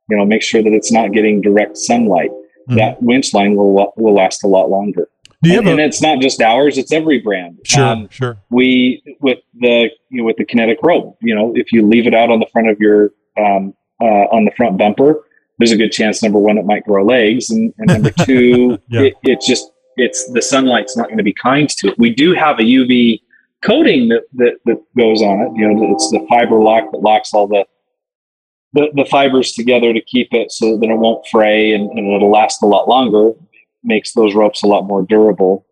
make sure that it's not getting direct sunlight. Mm-hmm. That winch line will last a lot longer. And it's not just ours; it's every brand. Sure, sure. With the kinetic rope, if you leave it out on the front of your on the front bumper, there's a good chance, number one, it might grow legs, and number two, it's the sunlight's not going to be kind to it. We do have a UV coating that goes on it. It's the fiber lock that locks all the fibers together to keep it so that it won't fray, and it'll last a lot longer. Makes those ropes a lot more durable.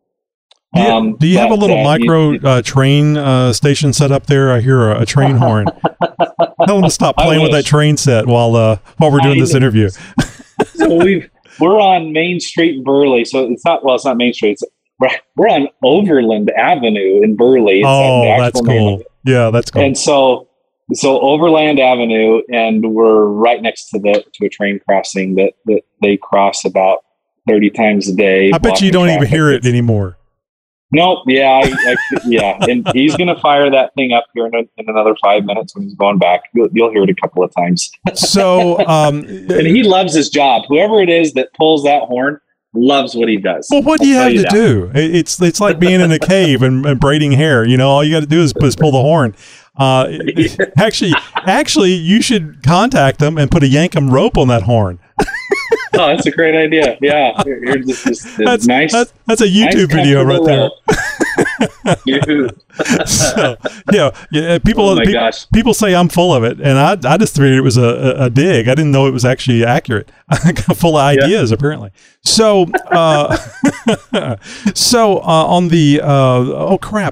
Do you have a little micro train station set up there? I hear a train horn. Tell them to stop playing with that train set while we're doing this interview. So we're on Main Street in Burley. So it's not Main Street. We're on Overland Avenue in Burley. That's cool. Yeah, that's cool. And so Overland Avenue, and we're right next to a train crossing that they cross about 30 times a day. I bet you don't even hear it anymore. Nope. Yeah. Yeah. And he's going to fire that thing up here in another 5 minutes when he's going back. You'll hear it a couple of times. So, and he loves his job. Whoever it is that pulls that horn loves what he does. Well, what do you have to do? It's like being in a cave and braiding hair. All you got to do is pull the horn. Actually, you should contact them and put a Yankum rope on that horn. Oh, that's a great idea. Yeah. You're just that's a YouTube video right there. So, people, people say I'm full of it, and I just figured it was a dig. I didn't know it was actually accurate. I got full of ideas apparently. So, on the I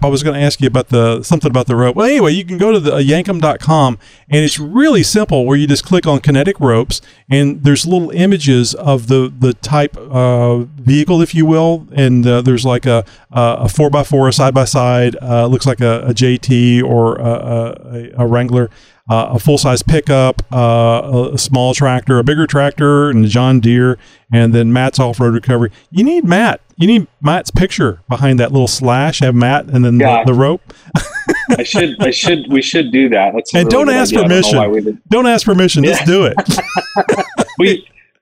was going to ask you about something about the rope. Well, anyway, you can go to the yankum.com, and it's really simple. Where you just click on kinetic ropes, and there's little images of the type vehicle, if you will, and there's like a 4x4, a side by side. Looks like a JT or a Wrangler, a full-size pickup, a small tractor, a bigger tractor, and John Deere, and then Matt's Off-Road Recovery. You need Matt's picture behind that little slash. Have Matt and then the rope. We should do that. Don't ask permission. Just do it.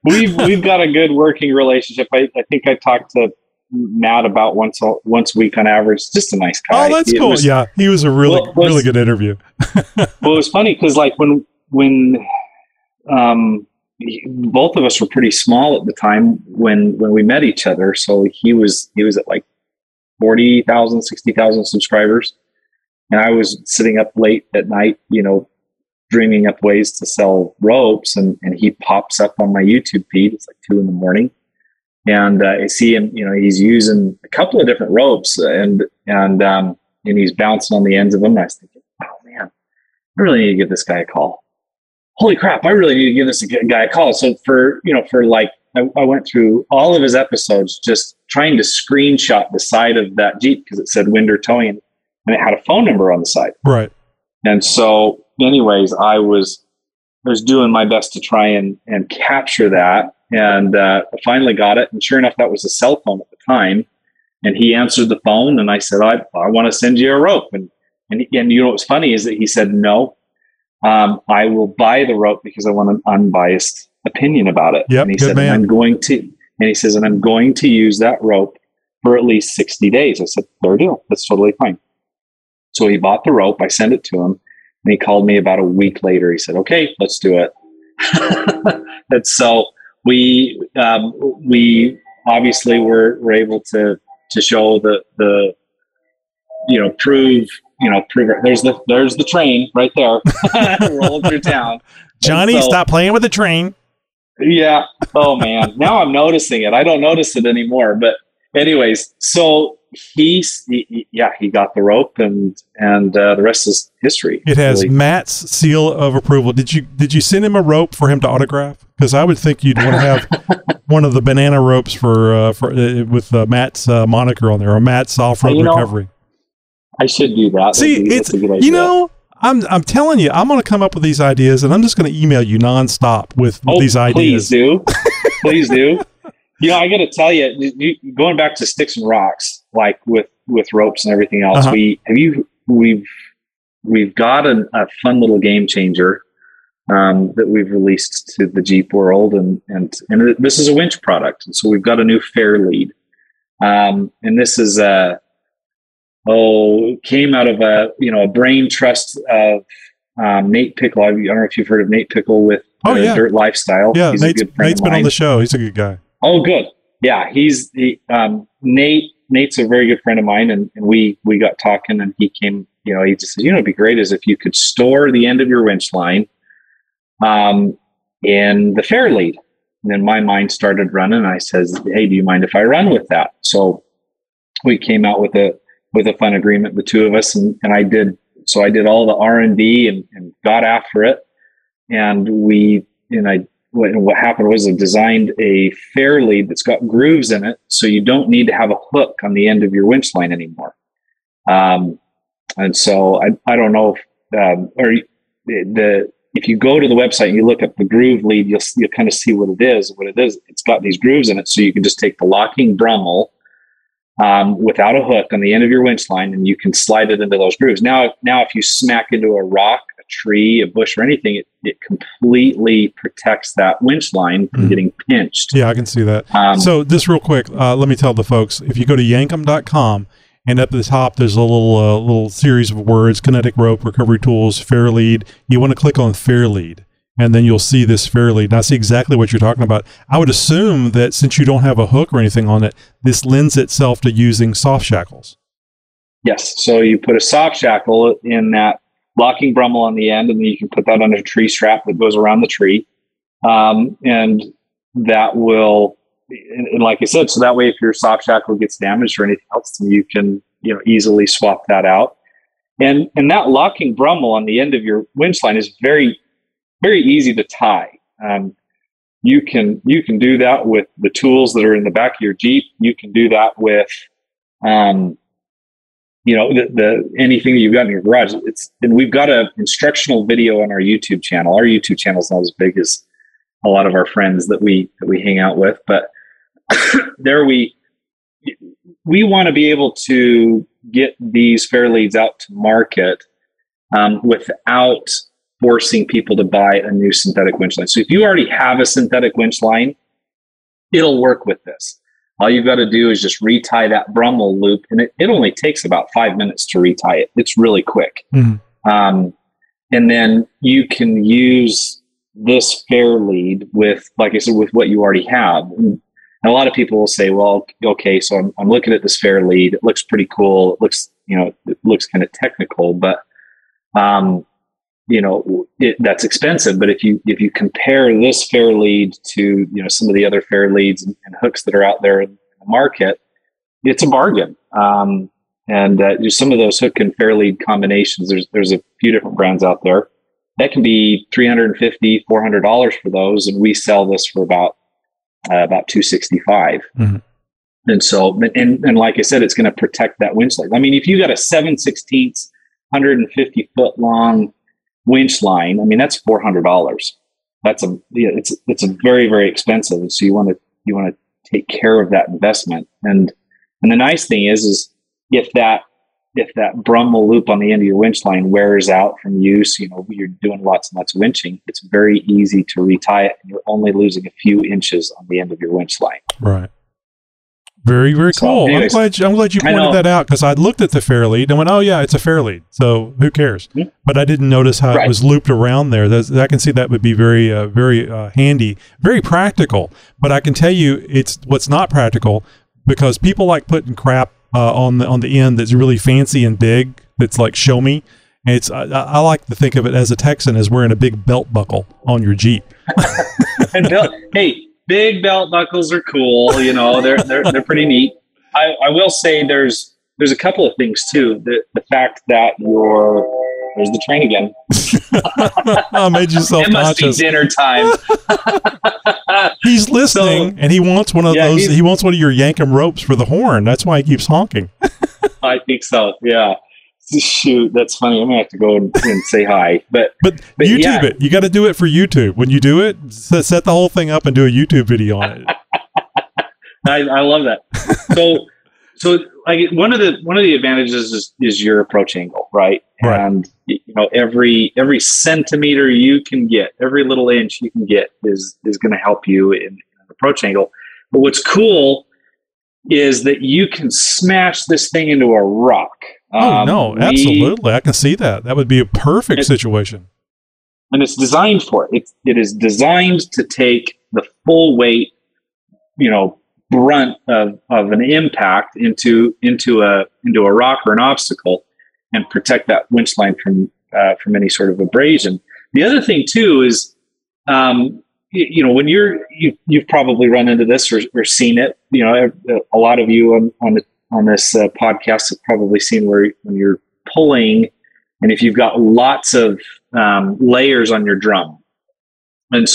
We've got a good working relationship. I think I talked to Matt about once a week on average. Just a nice guy. Oh, that's cool. He was a really good interview. Well, it was funny because like when both of us were pretty small at the time when we met each other. So he was at like 40,000, 60,000 subscribers, and I was sitting up late at night, dreaming up ways to sell ropes, and he pops up on my YouTube feed. It's like 2 a.m. And I see him, he's using a couple of different ropes and he's bouncing on the ends of them. And I was thinking, oh man, I really need to give this guy a call. Holy crap. I really need to give this guy a call. So I went through all of his episodes, just trying to screenshot the side of that Jeep, cause it said Winder Towing and it had a phone number on the side. Right. And so anyways, I was doing my best to try and capture that. And I finally got it. And sure enough, that was a cell phone at the time. And he answered the phone. And I said, I want to send you a rope. And what's funny is that he said, no, I will buy the rope because I want an unbiased opinion about it. Yep, and he said, I'm going to use that rope for at least 60 days. I said, fair deal. That's totally fine. So he bought the rope. I sent it to him. And he called me about a week later. He said, okay, let's do it. And so we obviously we're able to show the prove there's the train right there rolling through town. Johnny, so, stop playing with the train. Yeah. Oh man. Now I'm noticing it. I don't notice it anymore. But anyways, so he got the rope, and the rest is history. It has really. Matt's seal of approval. Did you send him a rope for him to autograph? Because I would think you'd want to have one of the banana ropes with Matt's moniker on there, or Matt's Off-Road Recovery. I should do that. See, it's I'm telling you, I'm going to come up with these ideas, and I'm just going to email you nonstop with these ideas. Please do. Please do. I got to tell you, going back to sticks and rocks, like with ropes and everything else, uh-huh. we've got a fun little game changer that we've released to the Jeep world, and this is a winch product, and so we've got a new fair lead, and this is a. It came out of a brain trust of Nate Pickle. I don't know if you've heard of Nate Pickle with Dirt Lifestyle. Yeah, he's a good friend. Nate's been on the show. He's a good guy. Oh, good. Yeah, Nate's a very good friend of mine, and we got talking, and he came. He just said, it'd be great is if you could store the end of your winch line, in the fair lead. And then my mind started running. And I says, hey, do you mind if I run with that? So we came out with a fun agreement, the two of us, and I did. So I did all the R&D and got after it. And what happened was I designed a fair lead that's got grooves in it, so you don't need to have a hook on the end of your winch line anymore. And so I don't know if you go to the website and you look up the groove lead, you'll kind of see what it is. It's got these grooves in it, so you can just take the locking Dremel without a hook on the end of your winch line, and you can slide it into those grooves. Now, if you smack into a rock, a tree, a bush, or anything, it completely protects that winch line from getting pinched. Yeah, I can see that. So just real quick, let me tell the folks, if you go to yankum.com, and up at the top, there's a little series of words, kinetic rope, recovery tools, fair lead. You want to click on fair lead, and then you'll see this fair lead. And I see exactly what you're talking about. I would assume that since you don't have a hook or anything on it, this lends itself to using soft shackles. Yes. So you put a soft shackle in that locking Dremel on the end, and then you can put that on a tree strap that goes around the tree. And that will, and like I said, so that way if your soft shackle gets damaged or anything else, then you can easily swap that out. And that locking Dremel on the end of your winch line is very, very easy to tie. You can do that with the tools that are in the back of your Jeep. You can do that with, the anything that you've got in your garage. And we've got an instructional video on our YouTube channel. Our YouTube channel is not as big as a lot of our friends that we hang out with, but there we want to be able to get these fair leads out to market without forcing people to buy a new synthetic winch line. So if you already have a synthetic winch line, it'll work with this. All you've got to do is just retie that Dremel loop, and it only takes about 5 minutes to retie it. It's really quick. Mm-hmm. And then you can use this fair lead with, like I said, with what you already have. And a lot of people will say, well, okay, so I'm looking at this fair lead. It looks pretty cool. It looks, it looks kind of technical, but, that's expensive. But if you compare this fair lead to some of the other fair leads and hooks that are out there in the market, it's a bargain. Some of those hook and fair lead combinations, there's a few different brands out there that can be $350, $400 for those, and we sell this for about $265. Mm-hmm. And so, and like I said, it's going to protect that winch line. I mean, if you got a 7/16, 150-foot long winch line, I mean, that's $400. It's a very, very expensive. And so you want to take care of that investment. And the nice thing is if that Dremel loop on the end of your winch line wears out from use, you're doing lots and lots of winching, it's very easy to retie it, and you're only losing a few inches on the end of your winch line. Right. Very, very cool. I'm glad you pointed that out, because I looked at the fair lead and went, oh yeah, it's a fair lead. So who cares? Mm-hmm. But I didn't notice how it was looped around there. I can see that would be very, very handy, very practical. But I can tell you it's what's not practical, because people like putting crap on the end that's really fancy and big. That's like, show me. I like to think of it as a Texan as wearing a big belt buckle on your Jeep. Big belt buckles are cool. You know, they're pretty neat. I will say there's a couple of things too. The fact that there's the train again. I made you self-conscious. It must be dinner time. He's listening, and he wants one of those. He wants one of your Yankum ropes for the horn. That's why he keeps honking. I think so. Yeah. Shoot, that's funny. I'm gonna have to go and say hi, but YouTube it. You got to do it for YouTube. When you do it, set the whole thing up and do a YouTube video on it. I love that. So like one of the advantages is your approach angle, right? And you know, every centimeter you can get, every little inch you can get is going to help you in an approach angle. But what's cool is that you can smash this thing into a rock. Absolutely. I can see that. That would be a perfect situation. And it's designed for it. It is designed to take the full weight, you know, brunt of an impact into a rock or an obstacle, and protect that winch line from any sort of abrasion. The other thing too is, you know, when you've probably run into this or seen it, you know, a lot of you on this podcast have probably seen when you're pulling, and if you've got lots of layers on your drum, and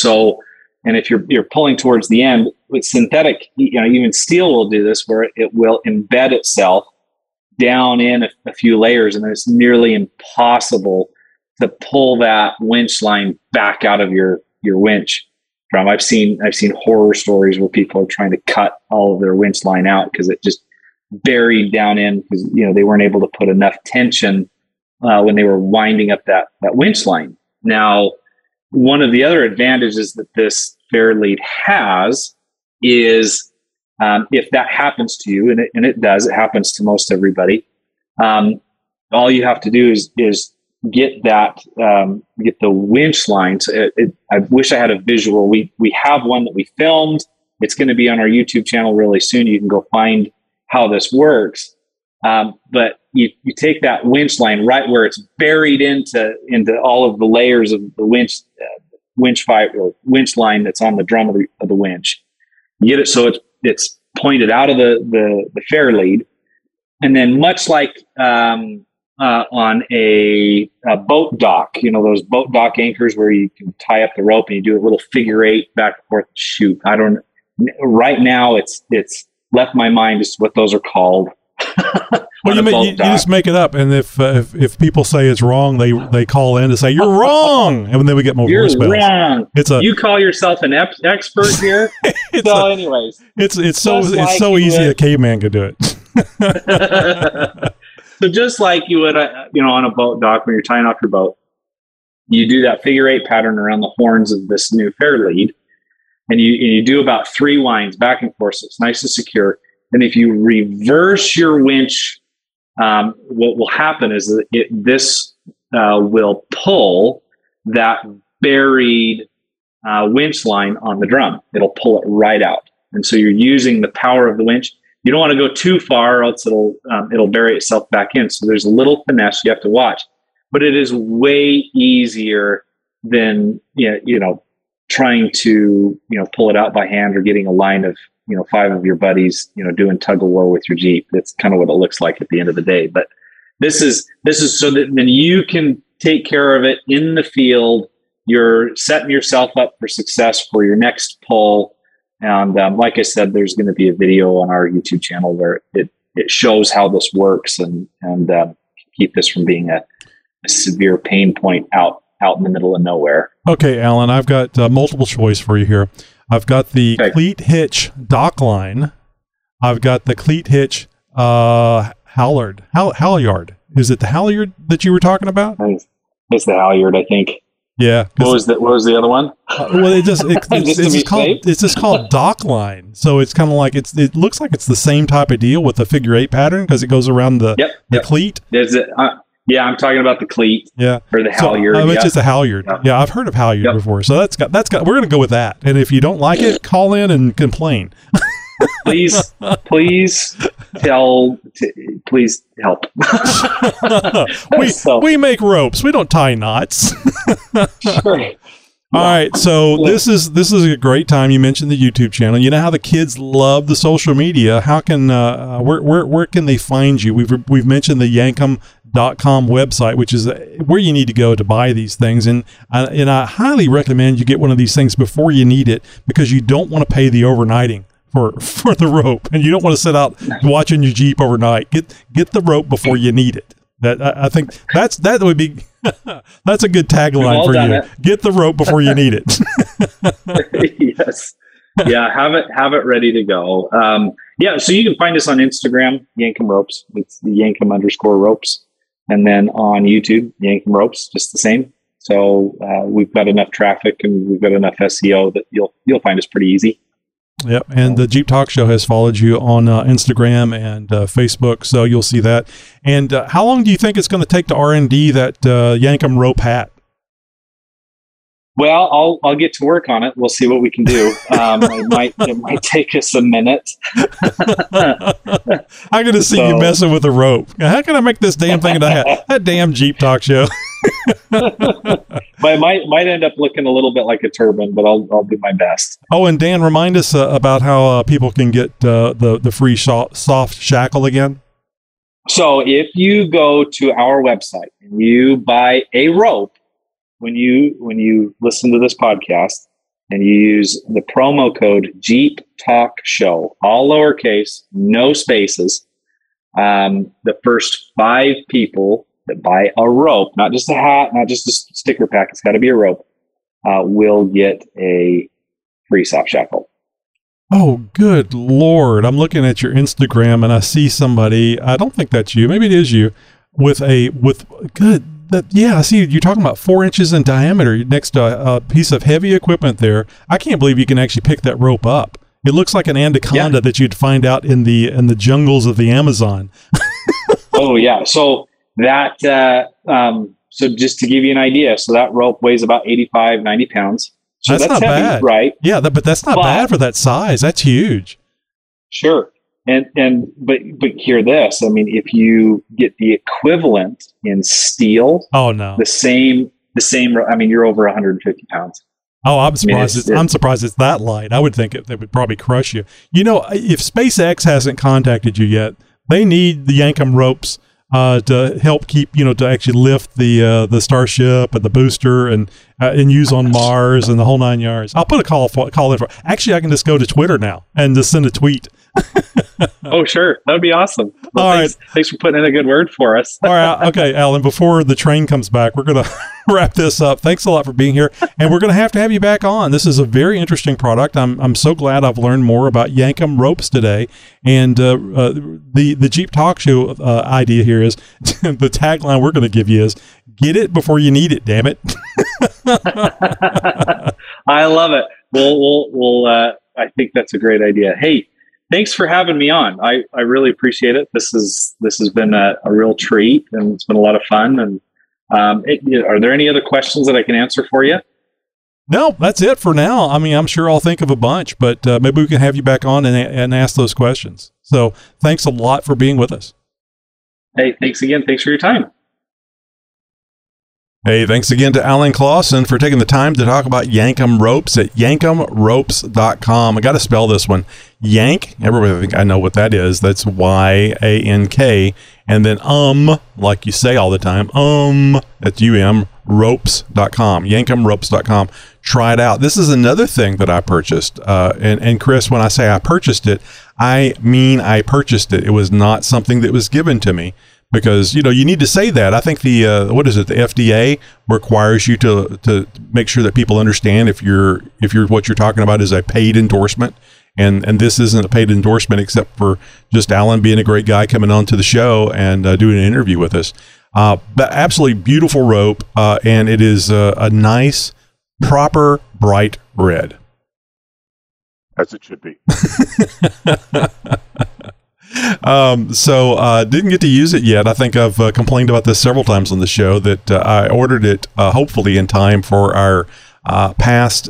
if you're pulling towards the end with synthetic, you know, even steel will do this, where it will embed itself down in a few layers, and then it's nearly impossible to pull that winch line back out of your winch drum. I've seen horror stories where people are trying to cut all of their winch line out because it just buried down in, because you know they weren't able to put enough tension when they were winding up that winch line. Now, one of the other advantages that this fair lead has is if that happens to you, and it happens to most everybody. All you have to do is get that get the winch line. So I wish I had a visual. We have one that we filmed. It's going to be on our YouTube channel really soon. You can go find how this works, but you take that winch line right where it's buried into all of the layers of the winch fiber or winch line that's on the drum of the winch. You get it so it's pointed out of the fair lead, and then much like on a boat dock, you know, those boat dock anchors where you can tie up the rope and you do a little figure eight back and forth. Shoot, I don't. Right now, it's left my mind as to what those are called. Well, you just make it up, and if people say it's wrong, they call in to say you're wrong, and then we get more voicemails. Wrong. You call yourself an expert here. Anyways, it's so easy a caveman could do it. So just like you would, you know, on a boat dock when you're tying off your boat, you do that figure eight pattern around the horns of this new fair lead. And you do about three winds back and forth, so it's nice and secure. And if you reverse your winch, what will happen is that this will pull that buried winch line on the drum. It'll pull it right out. And so you're using the power of the winch. You don't want to go too far, or else it'll bury itself back in. So there's a little finesse you have to watch. But it is way easier than, you know, trying to, you know, pull it out by hand, or getting a line of, you know, five of your buddies, you know, doing tug of war with your Jeep. That's kind of what it looks like at the end of the day. But this is so that then you can take care of it in the field. You're setting yourself up for success for your next pull. And like I said, there's going to be a video on our YouTube channel where it shows how this works and keep this from being a severe pain point out in the middle of nowhere. Okay, Alan, I've got multiple choice for you here. I've got the cleat hitch dock line. I've got the cleat hitch halyard. Is it the halyard that you were talking about? It's the halyard, I think. Yeah. What was the other one? Well, it's just called dock line. So it's kind of like it looks like it's the same type of deal with the figure eight pattern because it goes around the cleat. Yeah, I'm talking about the cleat. Yeah, or the halyard. So, it's just a halyard. Yeah. Yeah, I've heard of halyard before. So that's got. We're gonna go with that. And if you don't like it, call in and complain. Please help. We make ropes. We don't tie knots. Sure. All right, so this is a great time. You mentioned the YouTube channel. You know how the kids love the social media. How can where can they find you? We've mentioned the Yankum.com website, which is where you need to go to buy these things, and I highly recommend you get one of these things before you need it because you don't want to pay the overnighting for the rope, and you don't want to sit out watching your Jeep overnight. Get the rope before you need it. That I think that would be. That's a good tagline for you. It. Get the rope before you need it. Yes. Yeah. Have it ready to go. Yeah. So you can find us on Instagram, Yankum Ropes. It's the Yankum_Ropes. And then on YouTube, Yankum Ropes, just the same. So, we've got enough traffic and we've got enough SEO that you'll find us pretty easy. Yep. And the Jeep Talk Show has followed you on Instagram and Facebook, so you'll see that. And how long do you think it's going to take to R&D that Yankum Rope hat? Well, I'll get to work on it. We'll see what we can do. It might take us a minute. I'm going to see you messing with a rope. How can I make this damn thing into a hat? That damn Jeep Talk Show. But it might end up looking a little bit like a turban, but I'll do my best. Oh, and Dan, remind us about how people can get the free soft shackle again. So if you go to our website and you buy a rope when you listen to this podcast and you use the promo code Jeep Talk Show, all lowercase, no spaces, the first 5 people that buy a rope, not just a hat, not just a sticker pack, it's got to be a rope, will get a free soft shackle. Oh, good Lord. I'm looking at your Instagram and I see somebody, I don't think that's you, maybe it is you, I see you're talking about 4 inches in diameter next to a piece of heavy equipment there. I can't believe you can actually pick that rope up. It looks like an anaconda that you'd find out in the jungles of the Amazon. Oh, yeah. So that, so just to give you an idea, so that rope weighs about 85, 90 pounds. So that's not heavy, bad, right? Yeah, but that's not bad for that size. That's huge. Sure. But hear this. I mean, if you get the equivalent in steel, the same. I mean, you're over 150 pounds. Oh, I'm surprised. I'm surprised it's that light. I would think it would probably crush you. You know, if SpaceX hasn't contacted you yet, they need the Yankum Ropes to help keep, to actually lift the Starship and the booster and use on Mars and the whole nine yards. I'll put a call in for. Actually, I can just go to Twitter now and just send a tweet. Oh, sure. That would be awesome. Well, All right. Thanks for putting in a good word for us. All right. Okay, Alan, before the train comes back, we're going to wrap this up. Thanks a lot for being here. And we're going to have you back on. This is a very interesting product. I'm so glad I've learned more about Yankum Ropes today. And the Jeep Talk Show idea here is the tagline we're going to give you is, get it before you need it, damn it. I love it. We'll I think that's a great idea. Hey, thanks for having me on. I really appreciate it. This has been a real treat, and it's been a lot of fun. And are there any other questions that I can answer for you? No, that's it for now. I mean, I'm sure I'll think of a bunch, but maybe we can have you back on and ask those questions. So thanks a lot for being with us. Hey, thanks again. Thanks for your time. Hey, thanks again to Alan Clausen for taking the time to talk about Yankum Ropes at yankumropes.com. I got to spell this one. Yank, everybody think I know what that is. That's YANK. And then like you say all the time, that's UM, ropes.com, yankumropes.com. Try it out. This is another thing that I purchased. And Chris, when I say I purchased it, I mean I purchased it. It was not something that was given to me. Because, you need to say that. I think the FDA requires you to make sure that people understand if you're what you're talking about is a paid endorsement. And this isn't a paid endorsement except for just Alan being a great guy coming on to the show and doing an interview with us. But absolutely beautiful rope, and it is a nice, proper, bright red. As it should be. So didn't get to use it yet. I think I've complained about this several times on the show that I ordered it hopefully in time for our past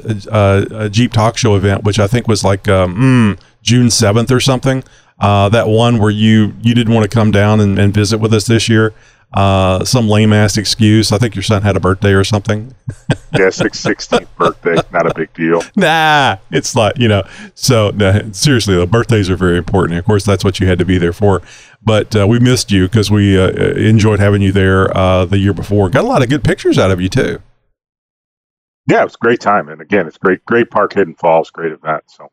Jeep Talk Show event, which I think was like June 7th or something. That one where you didn't want to come down and visit with us this year. Some lame ass excuse. I think your son had a birthday or something. Yeah, 16th birthday. Not a big deal. Nah, it's not, so nah, seriously, the birthdays are very important. Of course, that's what you had to be there for, but we missed you because we enjoyed having you there the year before. Got a lot of good pictures out of you too. Yeah, it was a great time. And again, it's great park, Hidden Falls, great event. So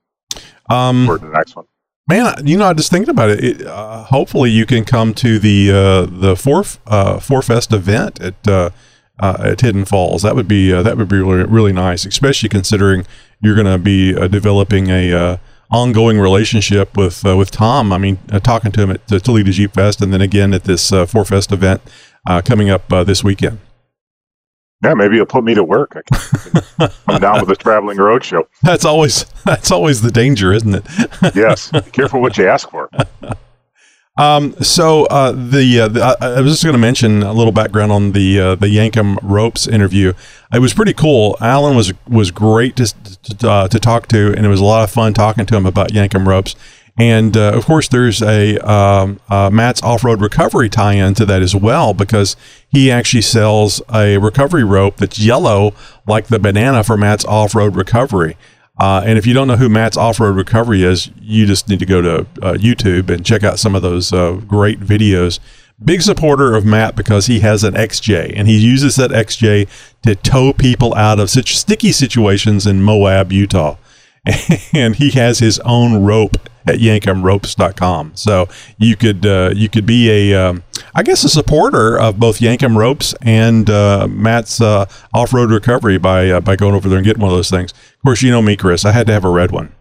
forward to the next one. Man, I was just thinking about it. Hopefully, you can come to the Four Fest event at Hidden Falls. That would be really, really nice, especially considering you're going to be developing a ongoing relationship with Tom. I mean, talking to him at the Toledo Jeep Fest, and then again at this Four Fest event coming up this weekend. Yeah, maybe you'll put me to work. I can come down with a traveling road show. That's always the danger, isn't it? Yes. Be careful what you ask for. I was just going to mention a little background on the Yankum Ropes interview. It was pretty cool. Alan was great to talk to, and it was a lot of fun talking to him about Yankum Ropes. And of course, there's a Matt's Off-Road Recovery tie-in to that as well, because he actually sells a recovery rope that's yellow, like the banana for Matt's Off-Road Recovery. And if you don't know who Matt's Off-Road Recovery is, you just need to go to YouTube and check out some of those great videos. Big supporter of Matt because he has an XJ, and he uses that XJ to tow people out of such sticky situations in Moab, Utah. And he has his own rope at yankumropes.com. So you could be a supporter of both Yankum Ropes and Matt's Off-Road Recovery by going over there and getting one of those things. Of course, you know me, Chris. I had to have a red one.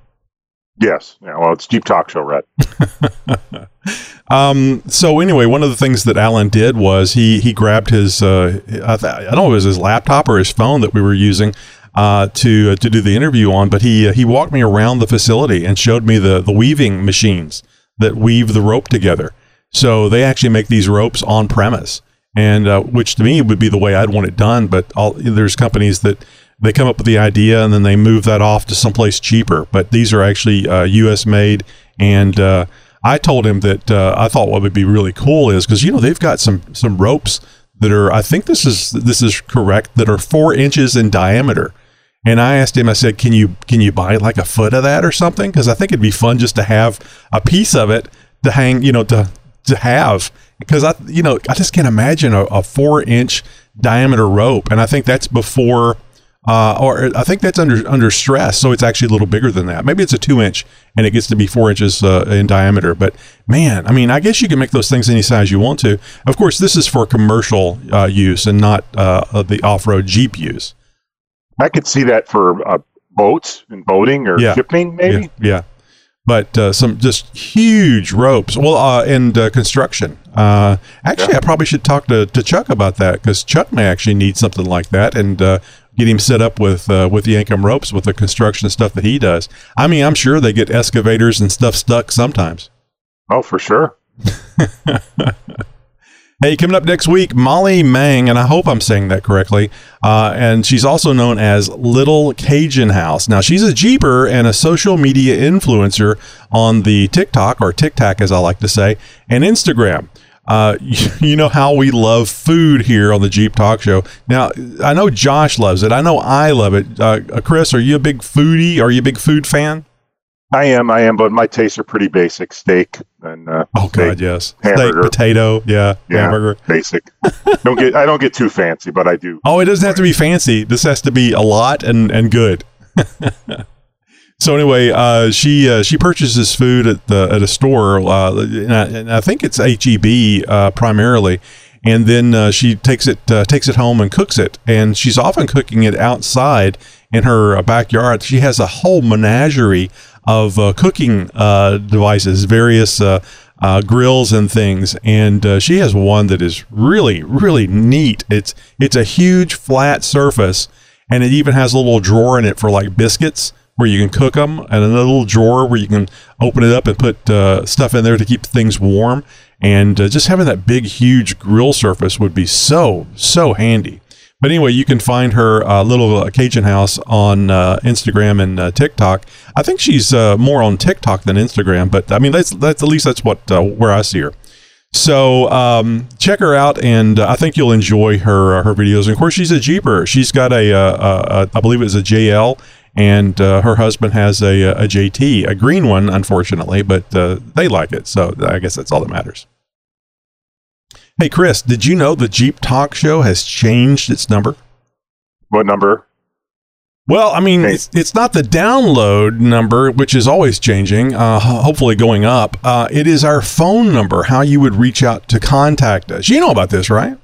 Yes. Yeah, well, it's Jeep Talk Show red. So anyway, one of the things that Alan did was he grabbed his I don't know if it was his laptop or his phone that we were using to do the interview on, but he walked me around the facility and showed me the weaving machines that weave the rope together. So they actually make these ropes on premise, and which to me would be the way I'd want it done. But there's companies that they come up with the idea and then they move that off to someplace cheaper. But these are actually U.S. made, and I told him that I thought what would be really cool is because they've got some ropes that are, I think this is correct, that are 4 inches in diameter. And I asked him, I said, can you buy like a foot of that or something? Because I think it'd be fun just to have a piece of it to hang, to have. Because I just can't imagine a 4-inch diameter rope. And I think that's before, or I think that's under stress. So it's actually a little bigger than that. Maybe it's a 2-inch and it gets to be 4 inches in diameter. But man, I guess you can make those things any size you want to. Of course, this is for commercial use and not the off-road Jeep use. I could see that for boats and boating or shipping, maybe. Yeah. But some just huge ropes. Well, and construction. I probably should talk to Chuck about that, because Chuck may actually need something like that and get him set up with the Yankum Ropes with the construction stuff that he does. I'm sure they get excavators and stuff stuck sometimes. Oh, for sure. Hey, coming up next week, Molly Mang, and I hope I'm saying that correctly, and she's also known as Little Cajun House. Now, she's a Jeeper and a social media influencer on the TikTok, or Tic-Tac as I like to say, and Instagram. You know how we love food here on the Jeep Talk Show. Now, I know Josh loves it. I know I love it. Chris, are you a big foodie? Are you a big food fan? I am, but my tastes are pretty basic. Steak and God, yes, hamburger. Steak, potato, yeah, hamburger, basic. I don't get too fancy, but I do. Oh, it doesn't have to be fancy. This has to be a lot and good. So anyway, she purchases food at a store, and I think it's H-E-B primarily, and then she takes it home and cooks it, and she's often cooking it outside in her backyard. She has a whole menagerie of cooking devices, various grills and things. And she has one that is really, really neat. It's a huge flat surface, and it even has a little drawer in it for like biscuits where you can cook them, and another little drawer where you can open it up and put stuff in there to keep things warm. And just having that big, huge grill surface would be so, so handy. But anyway, you can find her Little Cajun House on Instagram and TikTok. I think she's more on TikTok than Instagram, but I mean, that's at least that's what where I see her. So check her out, and I think you'll enjoy her videos. And of course, she's a Jeeper. She's got a I believe it's a JL. And her husband has a JT, a green one, unfortunately, but they like it. So I guess that's all that matters. Hey, Chris, did you know the Jeep Talk Show has changed its number? What number? Well, I mean, it's not the download number, which is always changing, hopefully going up. It is our phone number, how you would reach out to contact us. You know about this, right?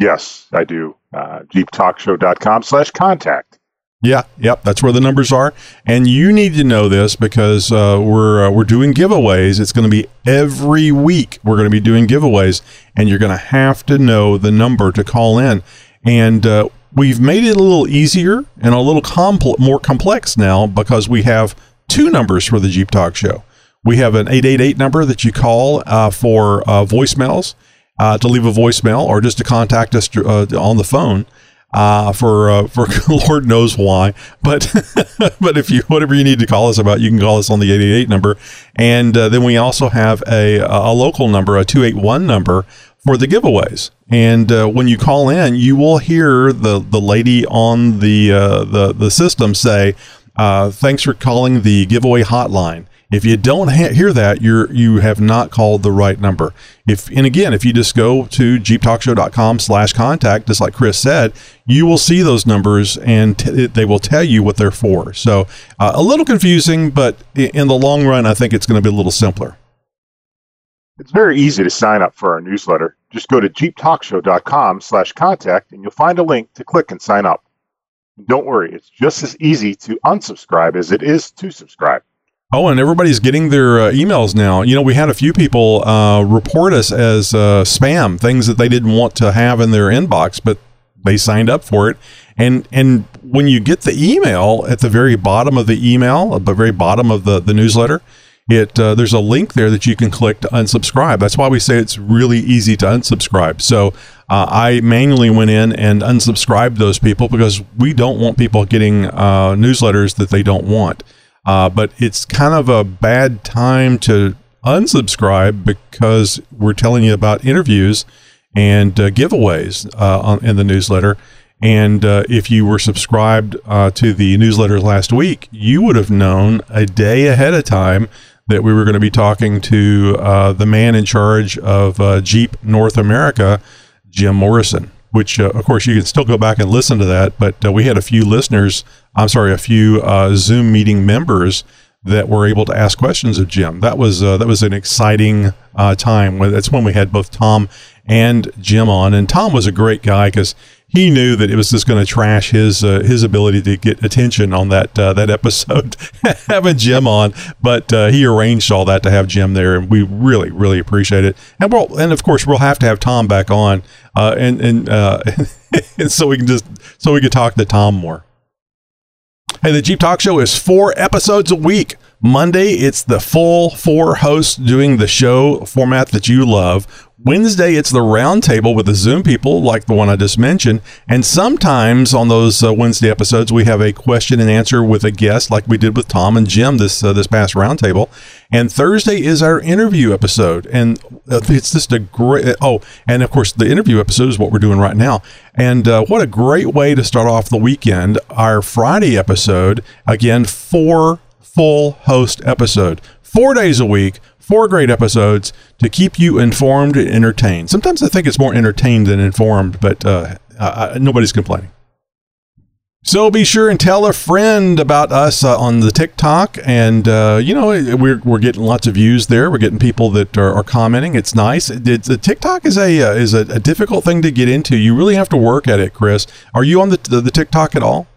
Yes, I do. JeepTalkShow.com/contact. Yeah, yep, that's where the numbers are. And you need to know this because we're doing giveaways. It's going to be every week we're going to be doing giveaways, and you're going to have to know the number to call in. And we've made it a little easier and a little more complex now because we have two numbers for the Jeep Talk Show. We have an 888 number that you call for voicemails, to leave a voicemail or just to contact us on the phone. For Lord knows why, but but if you whatever you need to call us about, you can call us on the 888 number, and then we also have a local number, a 281 number for the giveaways. And when you call in, you will hear the lady on the system say, "Thanks for calling the giveaway hotline." If you don't hear that, you have not called the right number. If you just go to jeeptalkshow.com/contact, just like Chris said, you will see those numbers, and they will tell you what they're for. So a little confusing, but in the long run, I think it's going to be a little simpler. It's very easy to sign up for our newsletter. Just go to jeeptalkshow.com/contact, and you'll find a link to click and sign up. And don't worry, it's just as easy to unsubscribe as it is to subscribe. Oh, and everybody's getting their emails now. You know, we had a few people report us as spam, things that they didn't want to have in their inbox, but they signed up for it. And when you get the email at the very bottom of the email, at the very bottom of the newsletter, there's a link there that you can click to unsubscribe. That's why we say it's really easy to unsubscribe. So I manually went in and unsubscribed those people because we don't want people getting newsletters that they don't want. But it's kind of a bad time to unsubscribe because we're telling you about interviews and giveaways in the newsletter. And if you were subscribed to the newsletter last week, you would have known a day ahead of time that we were going to be talking to the man in charge of Jeep North America, Jim Morrison, which, of course, you can still go back and listen to that. But we had a few Zoom meeting members that were able to ask questions of Jim. That was an exciting time. That's when we had both Tom and Jim on. And Tom was a great guy because he knew that it was just going to trash his ability to get attention on that episode, having Jim on. But he arranged all that to have Jim there, and we really, really appreciate it. And of course, we'll have to have Tom back on, and so we can talk to Tom more. Hey, the Jeep Talk Show is 4 episodes a week. Monday, it's the full 4 hosts doing the show format that you love. Wednesday, it's the roundtable with the Zoom people, like the one I just mentioned. And sometimes on those Wednesday episodes, we have a question and answer with a guest, like we did with Tom and Jim this past roundtable. And Thursday is our interview episode, and it's just a great. Oh, and of course, the interview episode is what we're doing right now. And what a great way to start off the weekend! Our Friday episode, again, 4 full host episode, 4 days a week. 4 great episodes to keep you informed and entertained. Sometimes I think it's more entertained than informed, but nobody's complaining. So be sure and tell a friend about us on the TikTok. And, we're getting lots of views there. We're getting people that are commenting. It's nice. The TikTok is a difficult thing to get into. You really have to work at it, Chris. Are you on the TikTok at all?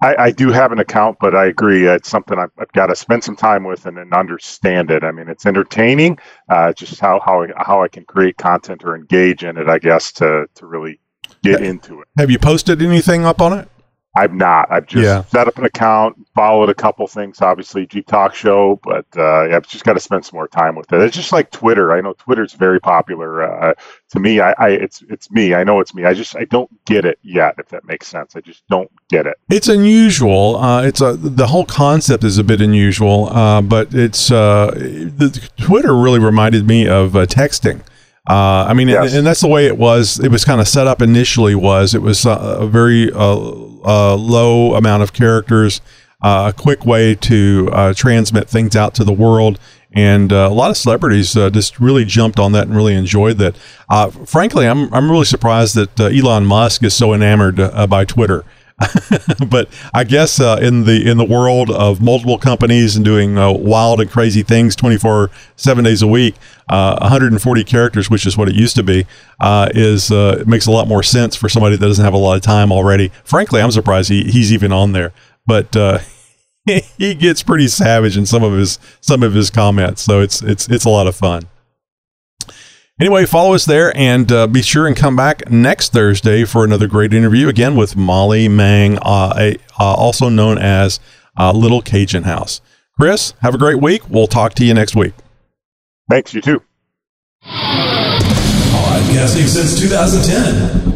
I do have an account, but I agree. It's something I've got to spend some time with and understand it. I mean, it's entertaining. Just how I can create content or engage in it, I guess, to really get into it. Have you posted anything up on it? I've not. I've just set up an account, followed a couple things, obviously, Jeep Talk Show, but I've just got to spend some more time with it. It's just like Twitter. I know Twitter's very popular. To me, it's me. I know it's me. I don't get it yet, if that makes sense. I just don't get it. It's unusual. The whole concept is a bit unusual, but it's the Twitter really reminded me of texting. I mean, yes. And that's the way it was. It was kind of set up initially. It was a very low amount of characters, a quick way to transmit things out to the world. And a lot of celebrities just really jumped on that and really enjoyed that. Frankly, I'm really surprised that Elon Musk is so enamored by Twitter. But I guess in the world of multiple companies and doing wild and crazy things 7 days a week, 140 characters, which is what it used to be, it makes a lot more sense for somebody that doesn't have a lot of time already. Frankly, I'm surprised he's even on there, but he gets pretty savage in some of his comments, so it's a lot of fun. Anyway, follow us there and be sure and come back next Thursday for another great interview, again with Molly Mang, also known as Little Cajun House. Chris, have a great week. We'll talk to you next week. Thanks, you too. Podcasting since 2010.